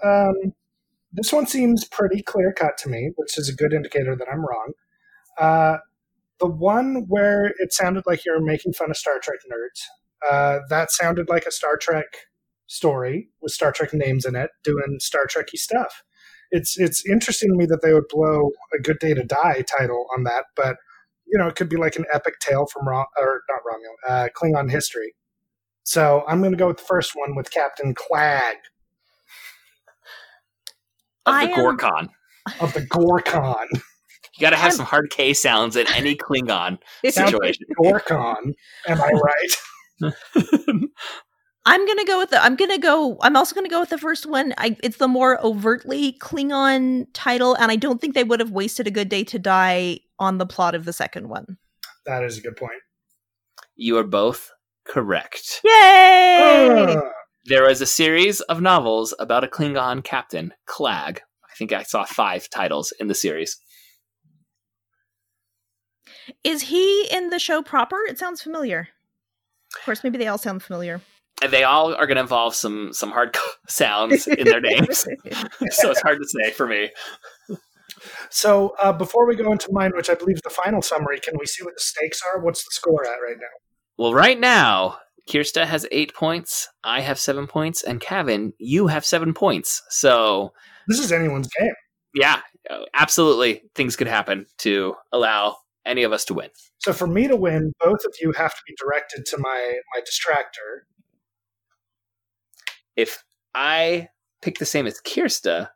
seems pretty clear-cut to me, which is a good indicator that I'm wrong. The one where it sounded like you were making fun of Star Trek nerds, that sounded like a Star Trek story with Star Trek names in it doing Star Trek-y stuff. It's interesting to me that they would blow a Good Day to Die title on that, but, it could be like an epic tale from Klingon history. So I'm going to go with the first one with Captain Klag. Gorkon. Of the Gorkon. You got to have some hard K sounds in any Klingon situation. Gorkon, am I right? I'm also going to go with the first one. It's the more overtly Klingon title, and I don't think they would have wasted A Good Day to Die on the plot of the second one. That is a good point. You are both correct. Yay! There was a series of novels about a Klingon captain, Klag. I think I saw 5 titles in the series. Is he in the show proper? It sounds familiar. Of course, maybe they all sound familiar. And they all are going to involve some hard sounds in their names. So it's hard to say for me. So before we go into mine, which I believe is the final summary, can we see what the stakes are? What's the score at right now? Well, right now, Kjerste has 8 points, I have 7 points, and Cavan, you have 7 points. So this is anyone's game. Yeah, absolutely. Things could happen to allow any of us to win. So for me to win, both of you have to be directed to my distractor. If I pick the same as Kjerste,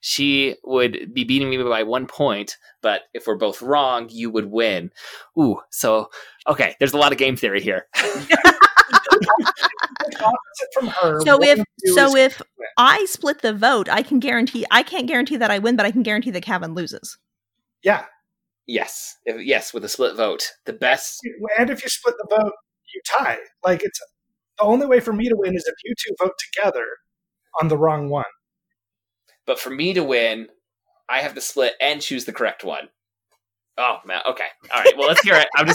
she would be beating me by 1 point, but if we're both wrong, you would win. Ooh, so, okay, there's a lot of game theory here. From her, so if I split the vote, I can't guarantee that I win, but I can guarantee that Cavan loses. Yeah. Yes. Yes, with a split vote. The best. And if you split the vote, you tie. Like, it's the only way for me to win is if you two vote together on the wrong one. But for me to win, I have to split and choose the correct one. Oh, man. Okay. All right. Well, let's hear it. I'm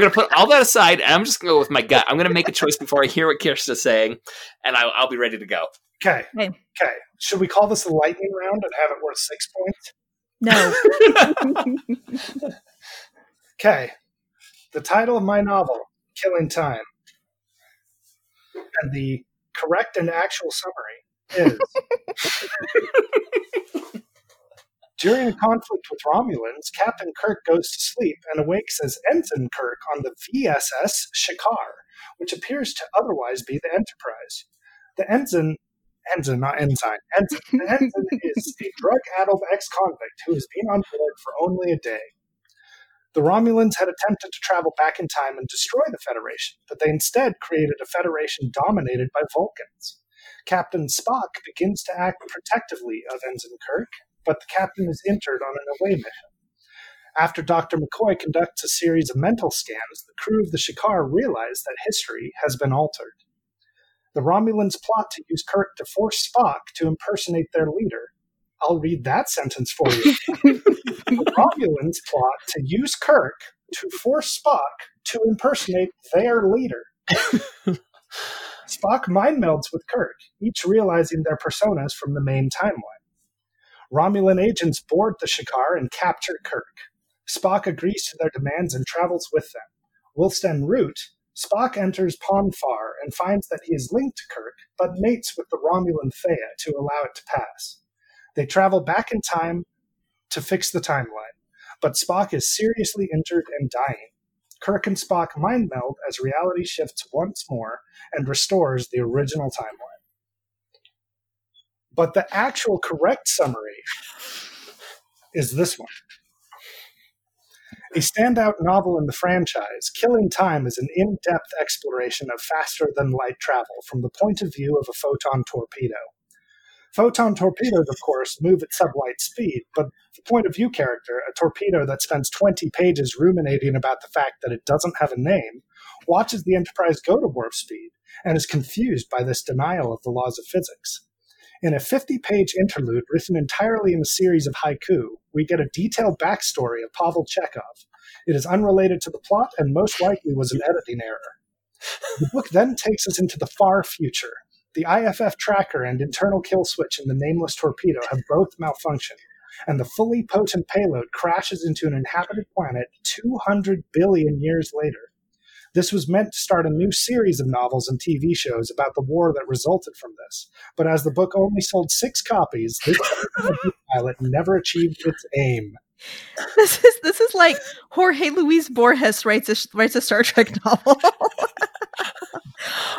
gonna put all that aside, and I'm just going to go with my gut. I'm going to make a choice before I hear what Kirsten's saying, and I'll be ready to go. Okay. Should we call this the lightning round and have it worth 6 points? No. Okay. The title of my novel, Killing Time. And the correct and actual summary is: during a conflict with Romulans, Captain Kirk goes to sleep and awakes as Ensign Kirk on the VSS Shikar, which appears to otherwise be the Enterprise. The Ensign, not enzyme. Ensign is a drug-addled ex-convict who has been on board for only a day. The Romulans had attempted to travel back in time and destroy the Federation, but they instead created a Federation dominated by Vulcans. Captain Spock begins to act protectively of Ensign Kirk, but the captain is injured on an away mission. After Dr. McCoy conducts a series of mental scans, the crew of the Shikar realize that history has been altered. The Romulans plot to use Kirk to force Spock to impersonate their leader. I'll read that sentence for you. The Romulans plot to use Kirk to force Spock to impersonate their leader. Spock mind melds with Kirk, each realizing their personas from the main timeline. Romulan agents board the Shikar and capture Kirk. Spock agrees to their demands and travels with them. Whilst en route, Spock enters Ponfar and finds that he is linked to Kirk, but mates with the Romulan Theia to allow it to pass. They travel back in time to fix the timeline, but Spock is seriously injured and dying. Kirk and Spock mind meld as reality shifts once more and restores the original timeline. But the actual correct summary is this one. A standout novel in the franchise, Killing Time is an in-depth exploration of faster-than-light travel from the point of view of a photon torpedo. Photon torpedoes, of course, move at sublight speed, but the point of view character, a torpedo that spends 20 pages ruminating about the fact that it doesn't have a name, watches the Enterprise go to warp speed and is confused by this denial of the laws of physics. In a 50-page interlude written entirely in a series of haiku, we get a detailed backstory of Pavel Chekhov. It is unrelated to the plot and most likely was an editing error. The book then takes us into the far future. The IFF tracker and internal kill switch in the nameless torpedo have both malfunctioned, and the fully potent payload crashes into an inhabited planet 200 billion years later. This was meant to start a new series of novels and TV shows about the war that resulted from this. But as the book only sold 6 copies, this pilot never achieved its aim. This is like Jorge Luis Borges writes a Star Trek novel.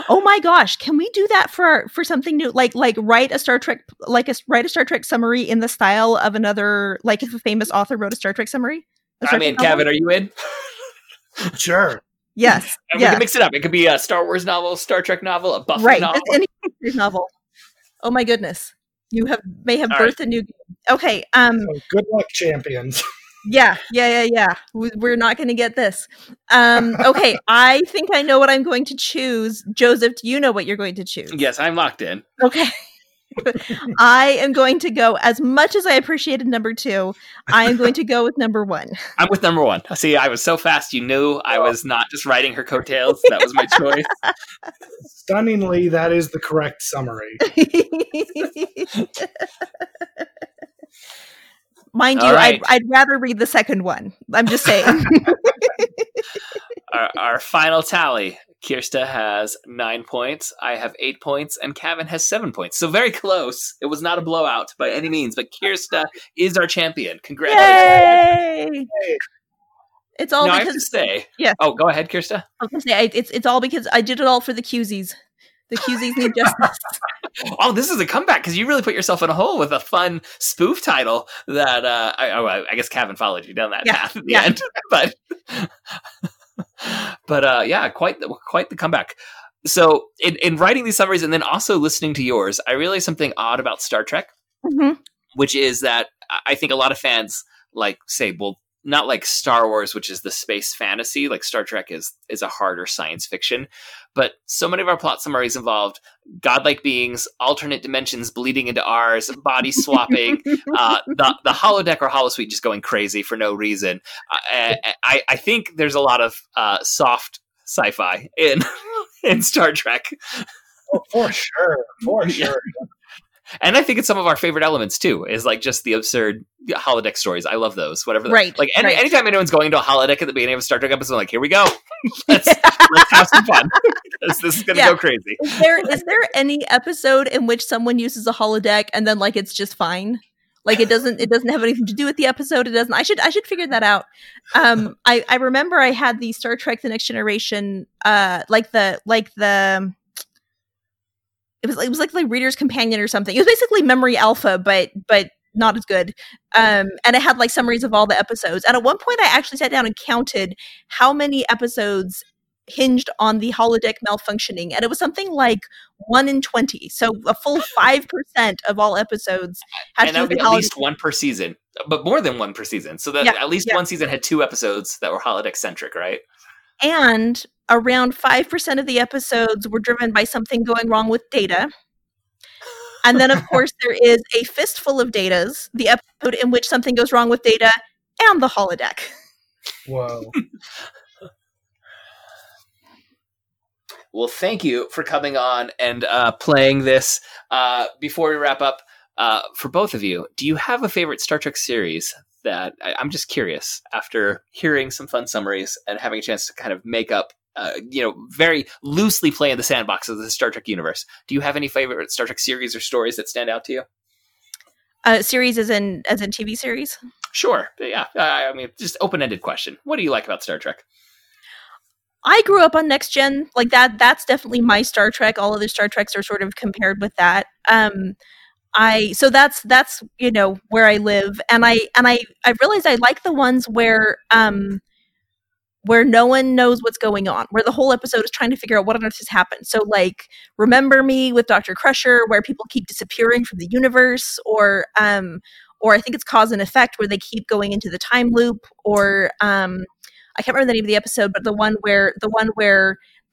Oh my gosh! Can we do that for something new? Like write a Star Trek summary in the style of another, like if a famous author wrote a Star Trek summary. I'm in. Cavan, are you in? Sure. Yes. And we can mix it up. It could be a Star Wars novel, Star Trek novel, a Buffy novel. Right, any novel. Oh my goodness. You may have birthed a new game. Okay. So good luck, champions. Yeah. We're not going to get this. Okay, I think I know what I'm going to choose. Joseph, do you know what you're going to choose? Yes, I'm locked in. Okay. I am going to go, as much as I appreciated number two, I am going to go with number one. I'm with number one. See, I was so fast. You knew I was not just riding her coattails. That was my choice. Stunningly, that is the correct summary. Mind you, right. I'd rather read the second one. I'm just saying. Our final tally. Kjerste has 9 points. I have 8 points. And Cavan has 7 points. So very close. It was not a blowout by any means. But Kjerste is our champion. Congratulations. Yay! It's all because... I have to say... Yeah. Oh, go ahead, Kjerste. I was going to say, it's all because I did it all for the Quzies. The Qzies need justice. Oh, this is a comeback because you really put yourself in a hole with a fun spoof title that I guess Cavan followed you down that path at the end. But quite the comeback. So in writing these summaries and then also listening to yours, I realized something odd about Star Trek, which is that I think a lot of fans like say, well, not like Star Wars, which is the space fantasy, like Star Trek is a harder science fiction. But so many of our plot summaries involved godlike beings, alternate dimensions bleeding into ours, body swapping, the holodeck or holosuite just going crazy for no reason. I think there's a lot of soft sci-fi in Star Trek. Oh, for sure. And I think it's some of our favorite elements too, is like just the absurd holodeck stories. I love those. Whatever. Right. Like anytime anyone's going to a holodeck at the beginning of a Star Trek episode, I'm like, here we go. Let's have some fun. This is going to go crazy. Is there any episode in which someone uses a holodeck and then like, it's just fine? Like it doesn't have anything to do with the episode. It doesn't. I should figure that out. I remember I had the Star Trek, The Next Generation, It was like the Reader's Companion or something. It was basically Memory Alpha, but not as good. And it had like summaries of all the episodes. And at one point, I actually sat down and counted how many episodes hinged on the holodeck malfunctioning. And it was something like 1 in 20. So a full 5% of all episodes had to do with the holodeck. And that would be at least one per season, but more than one per season. So that at least one season had 2 episodes that were holodeck-centric, right? And around 5% of the episodes were driven by something going wrong with Data. And then, of course, there is A Fistful of Datas, the episode in which something goes wrong with Data and the holodeck. Whoa. Well, thank you for coming on and playing this. Before we wrap up, for both of you, do you have a favorite Star Trek series that I'm just curious, after hearing some fun summaries and having a chance to kind of make up, very loosely play in the sandbox of the Star Trek universe. Do you have any favorite Star Trek series or stories that stand out to you? Series as in TV series? Sure. Yeah. I mean, just open-ended question. What do you like about Star Trek? I grew up on Next Gen. Like that's definitely my Star Trek. All other Star Treks are sort of compared with that. So that's where I live, and I realized I like the ones where no one knows what's going on, where the whole episode is trying to figure out what on earth has happened. So like Remember Me with Dr. Crusher, where people keep disappearing from the universe, or I think it's Cause and Effect, where they keep going into the time loop, or I can't remember the name of the episode, but the one where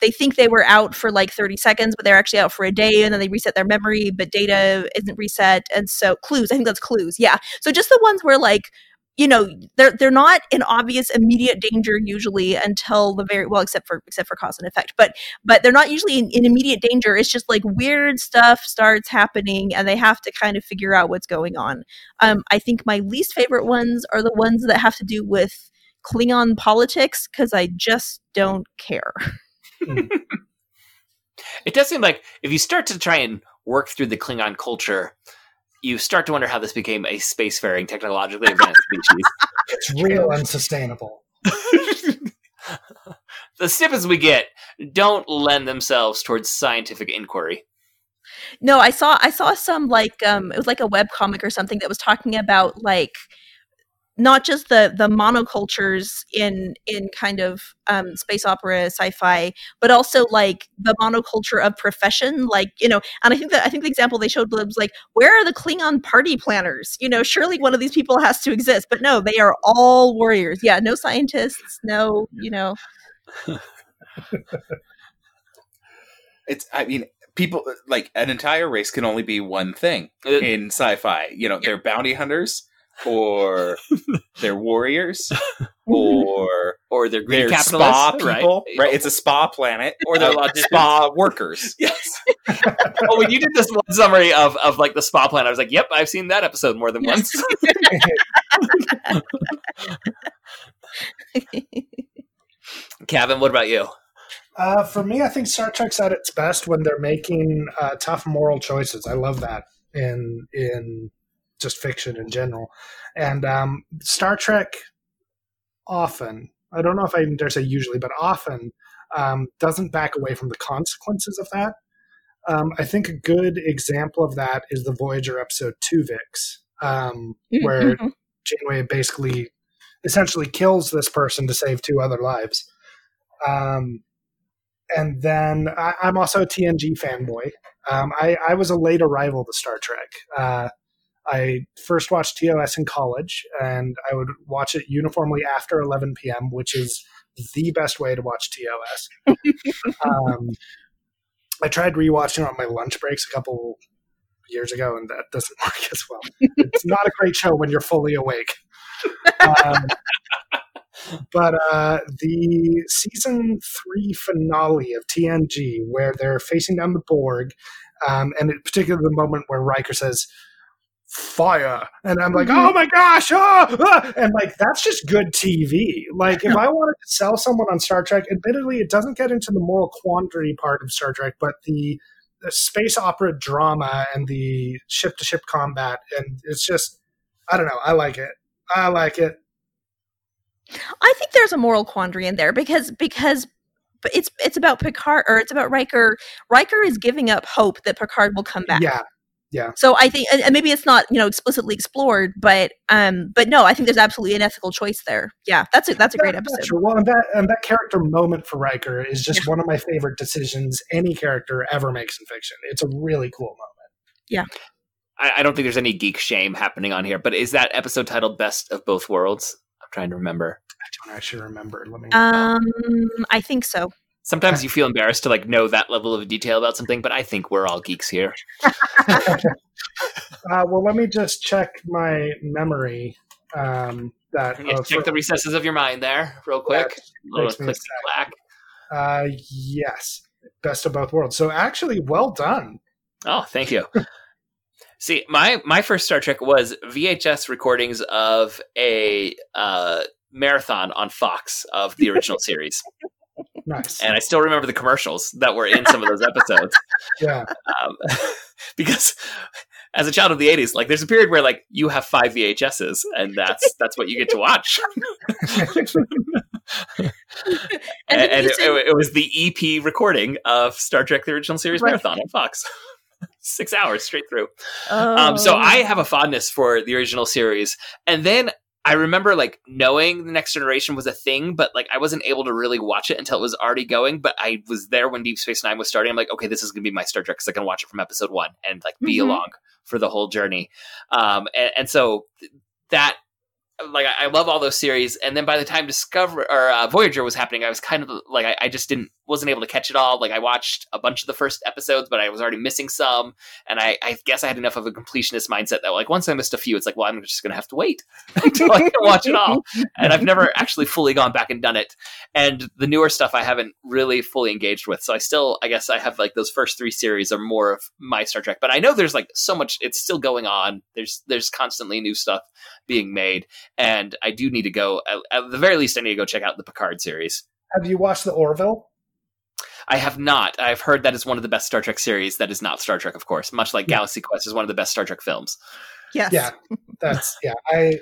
they think they were out for like 30 seconds, but they're actually out for a day, and then they reset their memory, but Data isn't reset. And so Clues, I think that's Clues. Yeah. So just the ones where like, they're not in obvious immediate danger usually until the very, well, except for Cause and Effect, but they're not usually in immediate danger. It's just like weird stuff starts happening and they have to kind of figure out what's going on. I think my least favorite ones are the ones that have to do with Klingon politics, 'cause I just don't care. It does seem like if you start to try and work through the Klingon culture, you start to wonder how this became a spacefaring, technologically advanced species. It's real unsustainable. The snippets we get don't lend themselves towards scientific inquiry. No, I saw some like it was like a webcomic or something that was talking about like not just the monocultures in kind of space opera, sci-fi, but also like the monoculture of profession, like, you know. And I think the example they showed was like, where are the Klingon party planners? You know, surely one of these people has to exist, but no, they are all warriors. Yeah, no scientists, no, you know. It's, I mean, people, like, an entire race can only be one thing in sci-fi. You know, they're bounty hunters, or they're warriors, or they're greedy capitalists, spa people, right? It's a spa planet, or they're spa workers. Yes. Well, when you did this one summary of like the spa planet, I was like, yep, I've seen that episode more than once. Cavan, what about you? For me, I think Star Trek's at its best when they're making tough moral choices. I love that in just fiction in general. And Star Trek often, I don't know if I even dare say usually, but often doesn't back away from the consequences of that. I think a good example of that is the Voyager episode 2 Vix, where Janeway basically essentially kills this person to save two other lives. And then I'm also a TNG fanboy. I was a late arrival to Star Trek. I first watched TOS in college, and I would watch it uniformly after 11 p.m., which is the best way to watch TOS. I tried rewatching it on my lunch breaks a couple years ago, and that doesn't work as well. It's not a great show when you're fully awake. But the season 3 finale of TNG, where they're facing down the Borg, and in particular the moment where Riker says, "Fire!" and I'm like, "Oh my gosh!" And like, that's just good TV. Like, if I wanted to sell someone on Star Trek, admittedly, it doesn't get into the moral quandary part of Star Trek, but the space opera drama and the ship-to-ship combat, and it's just, I don't know, I like it. I think there's a moral quandary in there because it's about Picard, or it's about Riker. Riker is giving up hope that Picard will come back. Yeah. So I think, and maybe it's not, you know, explicitly explored, but no, I think there's absolutely an ethical choice there. Yeah, that's a great episode. Sure. Well, and that character moment for Riker is just one of my favorite decisions any character ever makes in fiction. It's a really cool moment. Yeah. I don't think there's any geek shame happening on here, but is that episode titled "Best of Both Worlds"? Trying to remember. I don't actually remember. Let me I think so. Sometimes you feel embarrassed to like know that level of detail about something, but I think we're all geeks here. Well, let me just check my memory. Check the recesses of your mind there real quick. Yes. Best of Both Worlds. So actually, well done. Oh, thank you. See, my first Star Trek was VHS recordings of a marathon on Fox of the original series. Nice. And I still remember the commercials that were in some of those episodes. Yeah. Because as a child of the 80s, like, there's a period where like you have 5 VHSs and that's what you get to watch. and it was the EP recording of Star Trek the Original Series marathon on Fox. 6 hours straight through. So I have a fondness for the original series. And then I remember like knowing The Next Generation was a thing, but like I wasn't able to really watch it until it was already going. But I was there when Deep Space Nine was starting. I'm like, okay, this is going to be my Star Trek because I can watch it from episode 1 and like be along for the whole journey. So that, like, I love all those series. And then by the time Discovery or Voyager was happening, I was kind of like, I just wasn't able to catch it all. Like, I watched a bunch of the first episodes, but I was already missing some. And I guess I had enough of a completionist mindset that like, once I missed a few, it's like, well, I'm just going to have to wait until I can watch it all. And I've never actually fully gone back and done it. And the newer stuff I haven't really fully engaged with. So I still, I guess I have like those first 3 series are more of my Star Trek, but I know there's like so much, it's still going on. There's constantly new stuff being made. And I do need to go, at the very least, I need to go check out the Picard series. Have you watched the Orville? I have not. I've heard that is one of the best Star Trek series that is not Star Trek, of course, much like Galaxy Quest is one of the best Star Trek films. Yes. Yeah. The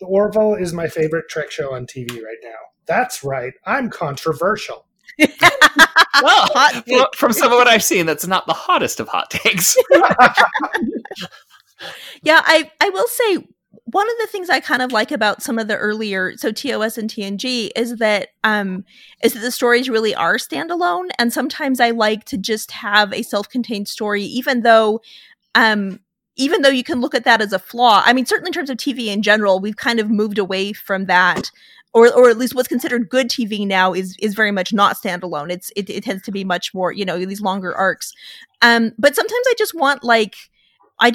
Orville is my favorite Trek show on TV right now. That's right. I'm controversial. Well, from some of what I've seen, that's not the hottest of hot takes. Yeah, I will say one of the things I kind of like about some of the earlier, so TOS and TNG, is that the stories really are standalone. And sometimes I like to just have a self-contained story, even though you can look at that as a flaw. I mean, certainly in terms of TV in general, we've kind of moved away from that, or at least what's considered good TV now is very much not standalone. It tends to be much more, these longer arcs. But sometimes I just want, a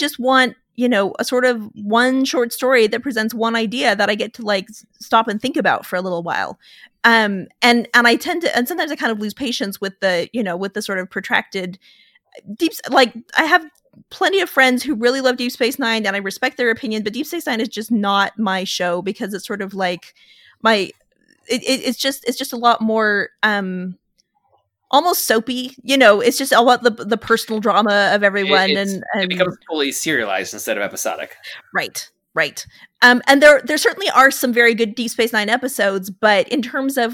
sort of one short story that presents one idea that I get to stop and think about for a little while. And sometimes I kind of lose patience with the sort of protracted deep. I have plenty of friends who really love Deep Space Nine and I respect their opinion, but Deep Space Nine is just not my show because it's sort of it's just a lot more, almost soapy, it's just about the personal drama of everyone. It becomes fully serialized instead of episodic. Right. And there certainly are some very good Deep Space Nine episodes, but in terms of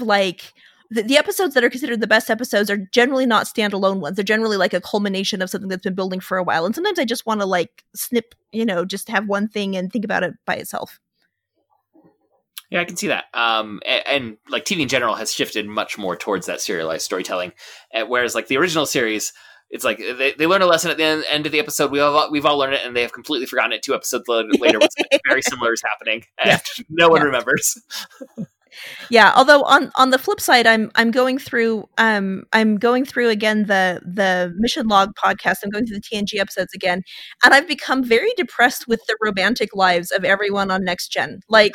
the episodes that are considered the best episodes are generally not standalone ones. They're generally a culmination of something that's been building for a while. And sometimes I just want to snip, just have one thing and think about it by itself. Yeah, I can see that. And TV in general has shifted much more towards that serialized storytelling. Whereas the original series, it's they learn a lesson at the end of the episode. We've all learned it and they have completely forgotten it 2 episodes later. When something very similar is happening. And no one remembers. Yeah. Although on the flip side, I'm going through again, the Mission Log podcast. I'm going through the TNG episodes again. And I've become very depressed with the romantic lives of everyone on Next Gen. None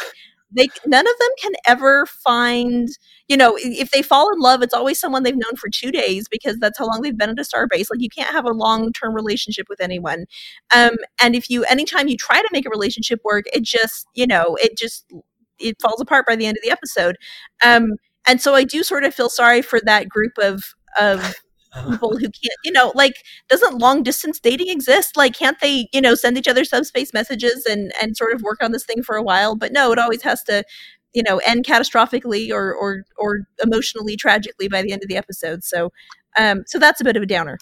of them can ever find, if they fall in love, it's always someone they've known for 2 days because that's how long they've been at a starbase. You can't have a long-term relationship with anyone. And anytime you try to make a relationship work, it falls apart by the end of the episode. And so I do sort of feel sorry for that group of people who can't, doesn't long distance dating exist? Can't they, send each other subspace messages and sort of work on this thing for a while? But no, it always has to, end catastrophically or emotionally tragically by the end of the episode. So that's a bit of a downer.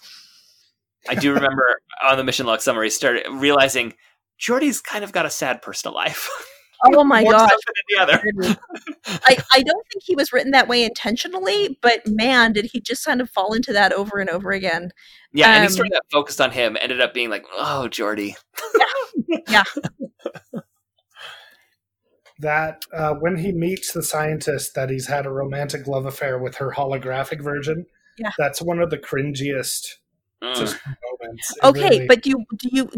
I do remember on the Mission Log summary, started realizing Geordi's kind of got a sad personal life. Oh my God. I don't think he was written that way intentionally, but man, did he just kind of fall into that over and over again. Yeah, and he started that focused on him, ended up being oh, Geordi. Yeah. That when he meets the scientist that he's had a romantic love affair with her holographic version, that's one of the cringiest just moments. Okay, really... but do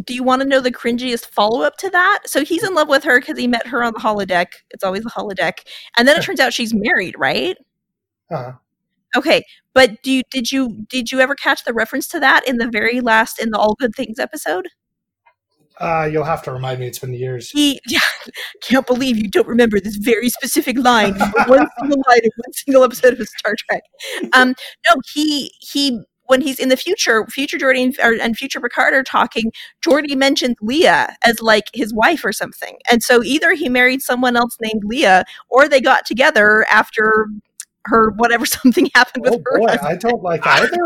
you want to know the cringiest follow-up to that? So he's in love with her because he met her on the holodeck. It's always the holodeck. And then it turns out she's married, right? Uh-huh. Okay, but did you ever catch the reference to that in the very last in the All Good Things episode? You'll have to remind me. It's been years. Can't believe you don't remember this very specific line. One single line in one single episode of Star Trek. No, he when he's in the future Geordi and future Picard are talking, Geordi mentioned Leah as his wife or something. And so either he married someone else named Leah or they got together after her, whatever, something happened with her boy, husband. I don't like either.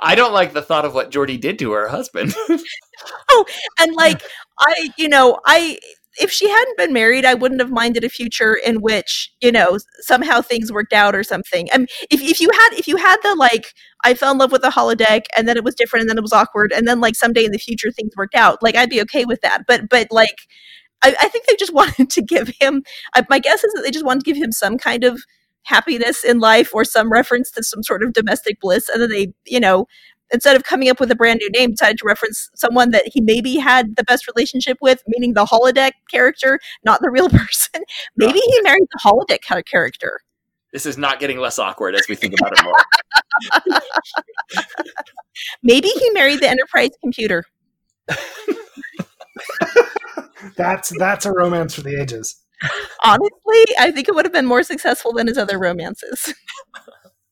I don't like the thought of what Geordi did to her husband. If she hadn't been married, I wouldn't have minded a future in which, somehow things worked out or something. I mean, if you had the, I fell in love with a holodeck and then it was different and then it was awkward. And then someday in the future things worked out. I'd be okay with that. But I think they just wanted to give him, my guess is that they just wanted to give him some kind of happiness in life or some reference to some sort of domestic bliss. And then they, instead of coming up with a brand new name, decided to reference someone that he maybe had the best relationship with, meaning the holodeck character, not the real person. Maybe he married the holodeck character. This is not getting less awkward as we think about it more. Maybe he married the Enterprise computer. That's a romance for the ages. Honestly, I think it would have been more successful than his other romances.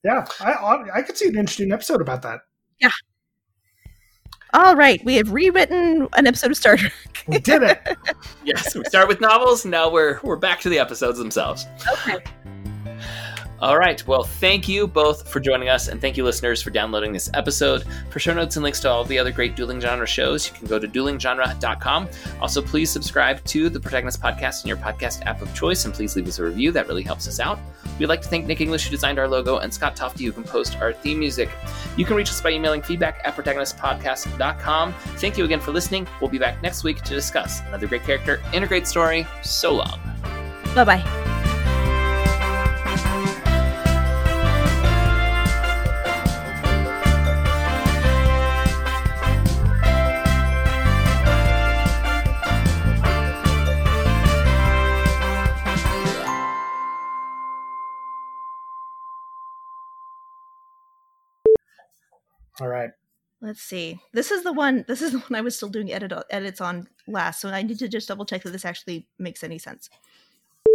Yeah, I could see an interesting episode about that. Yeah. All right. We have rewritten an episode of Star Trek. We did it. Yes. We start with novels. Now we're back to the episodes themselves. Okay. All right. Well, thank you both for joining us, and thank you, listeners, for downloading this episode. For show notes and links to all the other great Dueling Genre shows, you can go to duelinggenre.com. Also, please subscribe to The Protagonist Podcast in your podcast app of choice, and please leave us a review. That really helps us out. We'd like to thank Nick English, who designed our logo, and Scott Tofty, who composed our theme music. You can reach us by emailing feedback@protagonistpodcast.com. Thank you again for listening. We'll be back next week to discuss another great character and a great story. So long. Bye-bye. All right. Let's see. This is the one I was still doing edits on last, so I need to just double check that this actually makes any sense.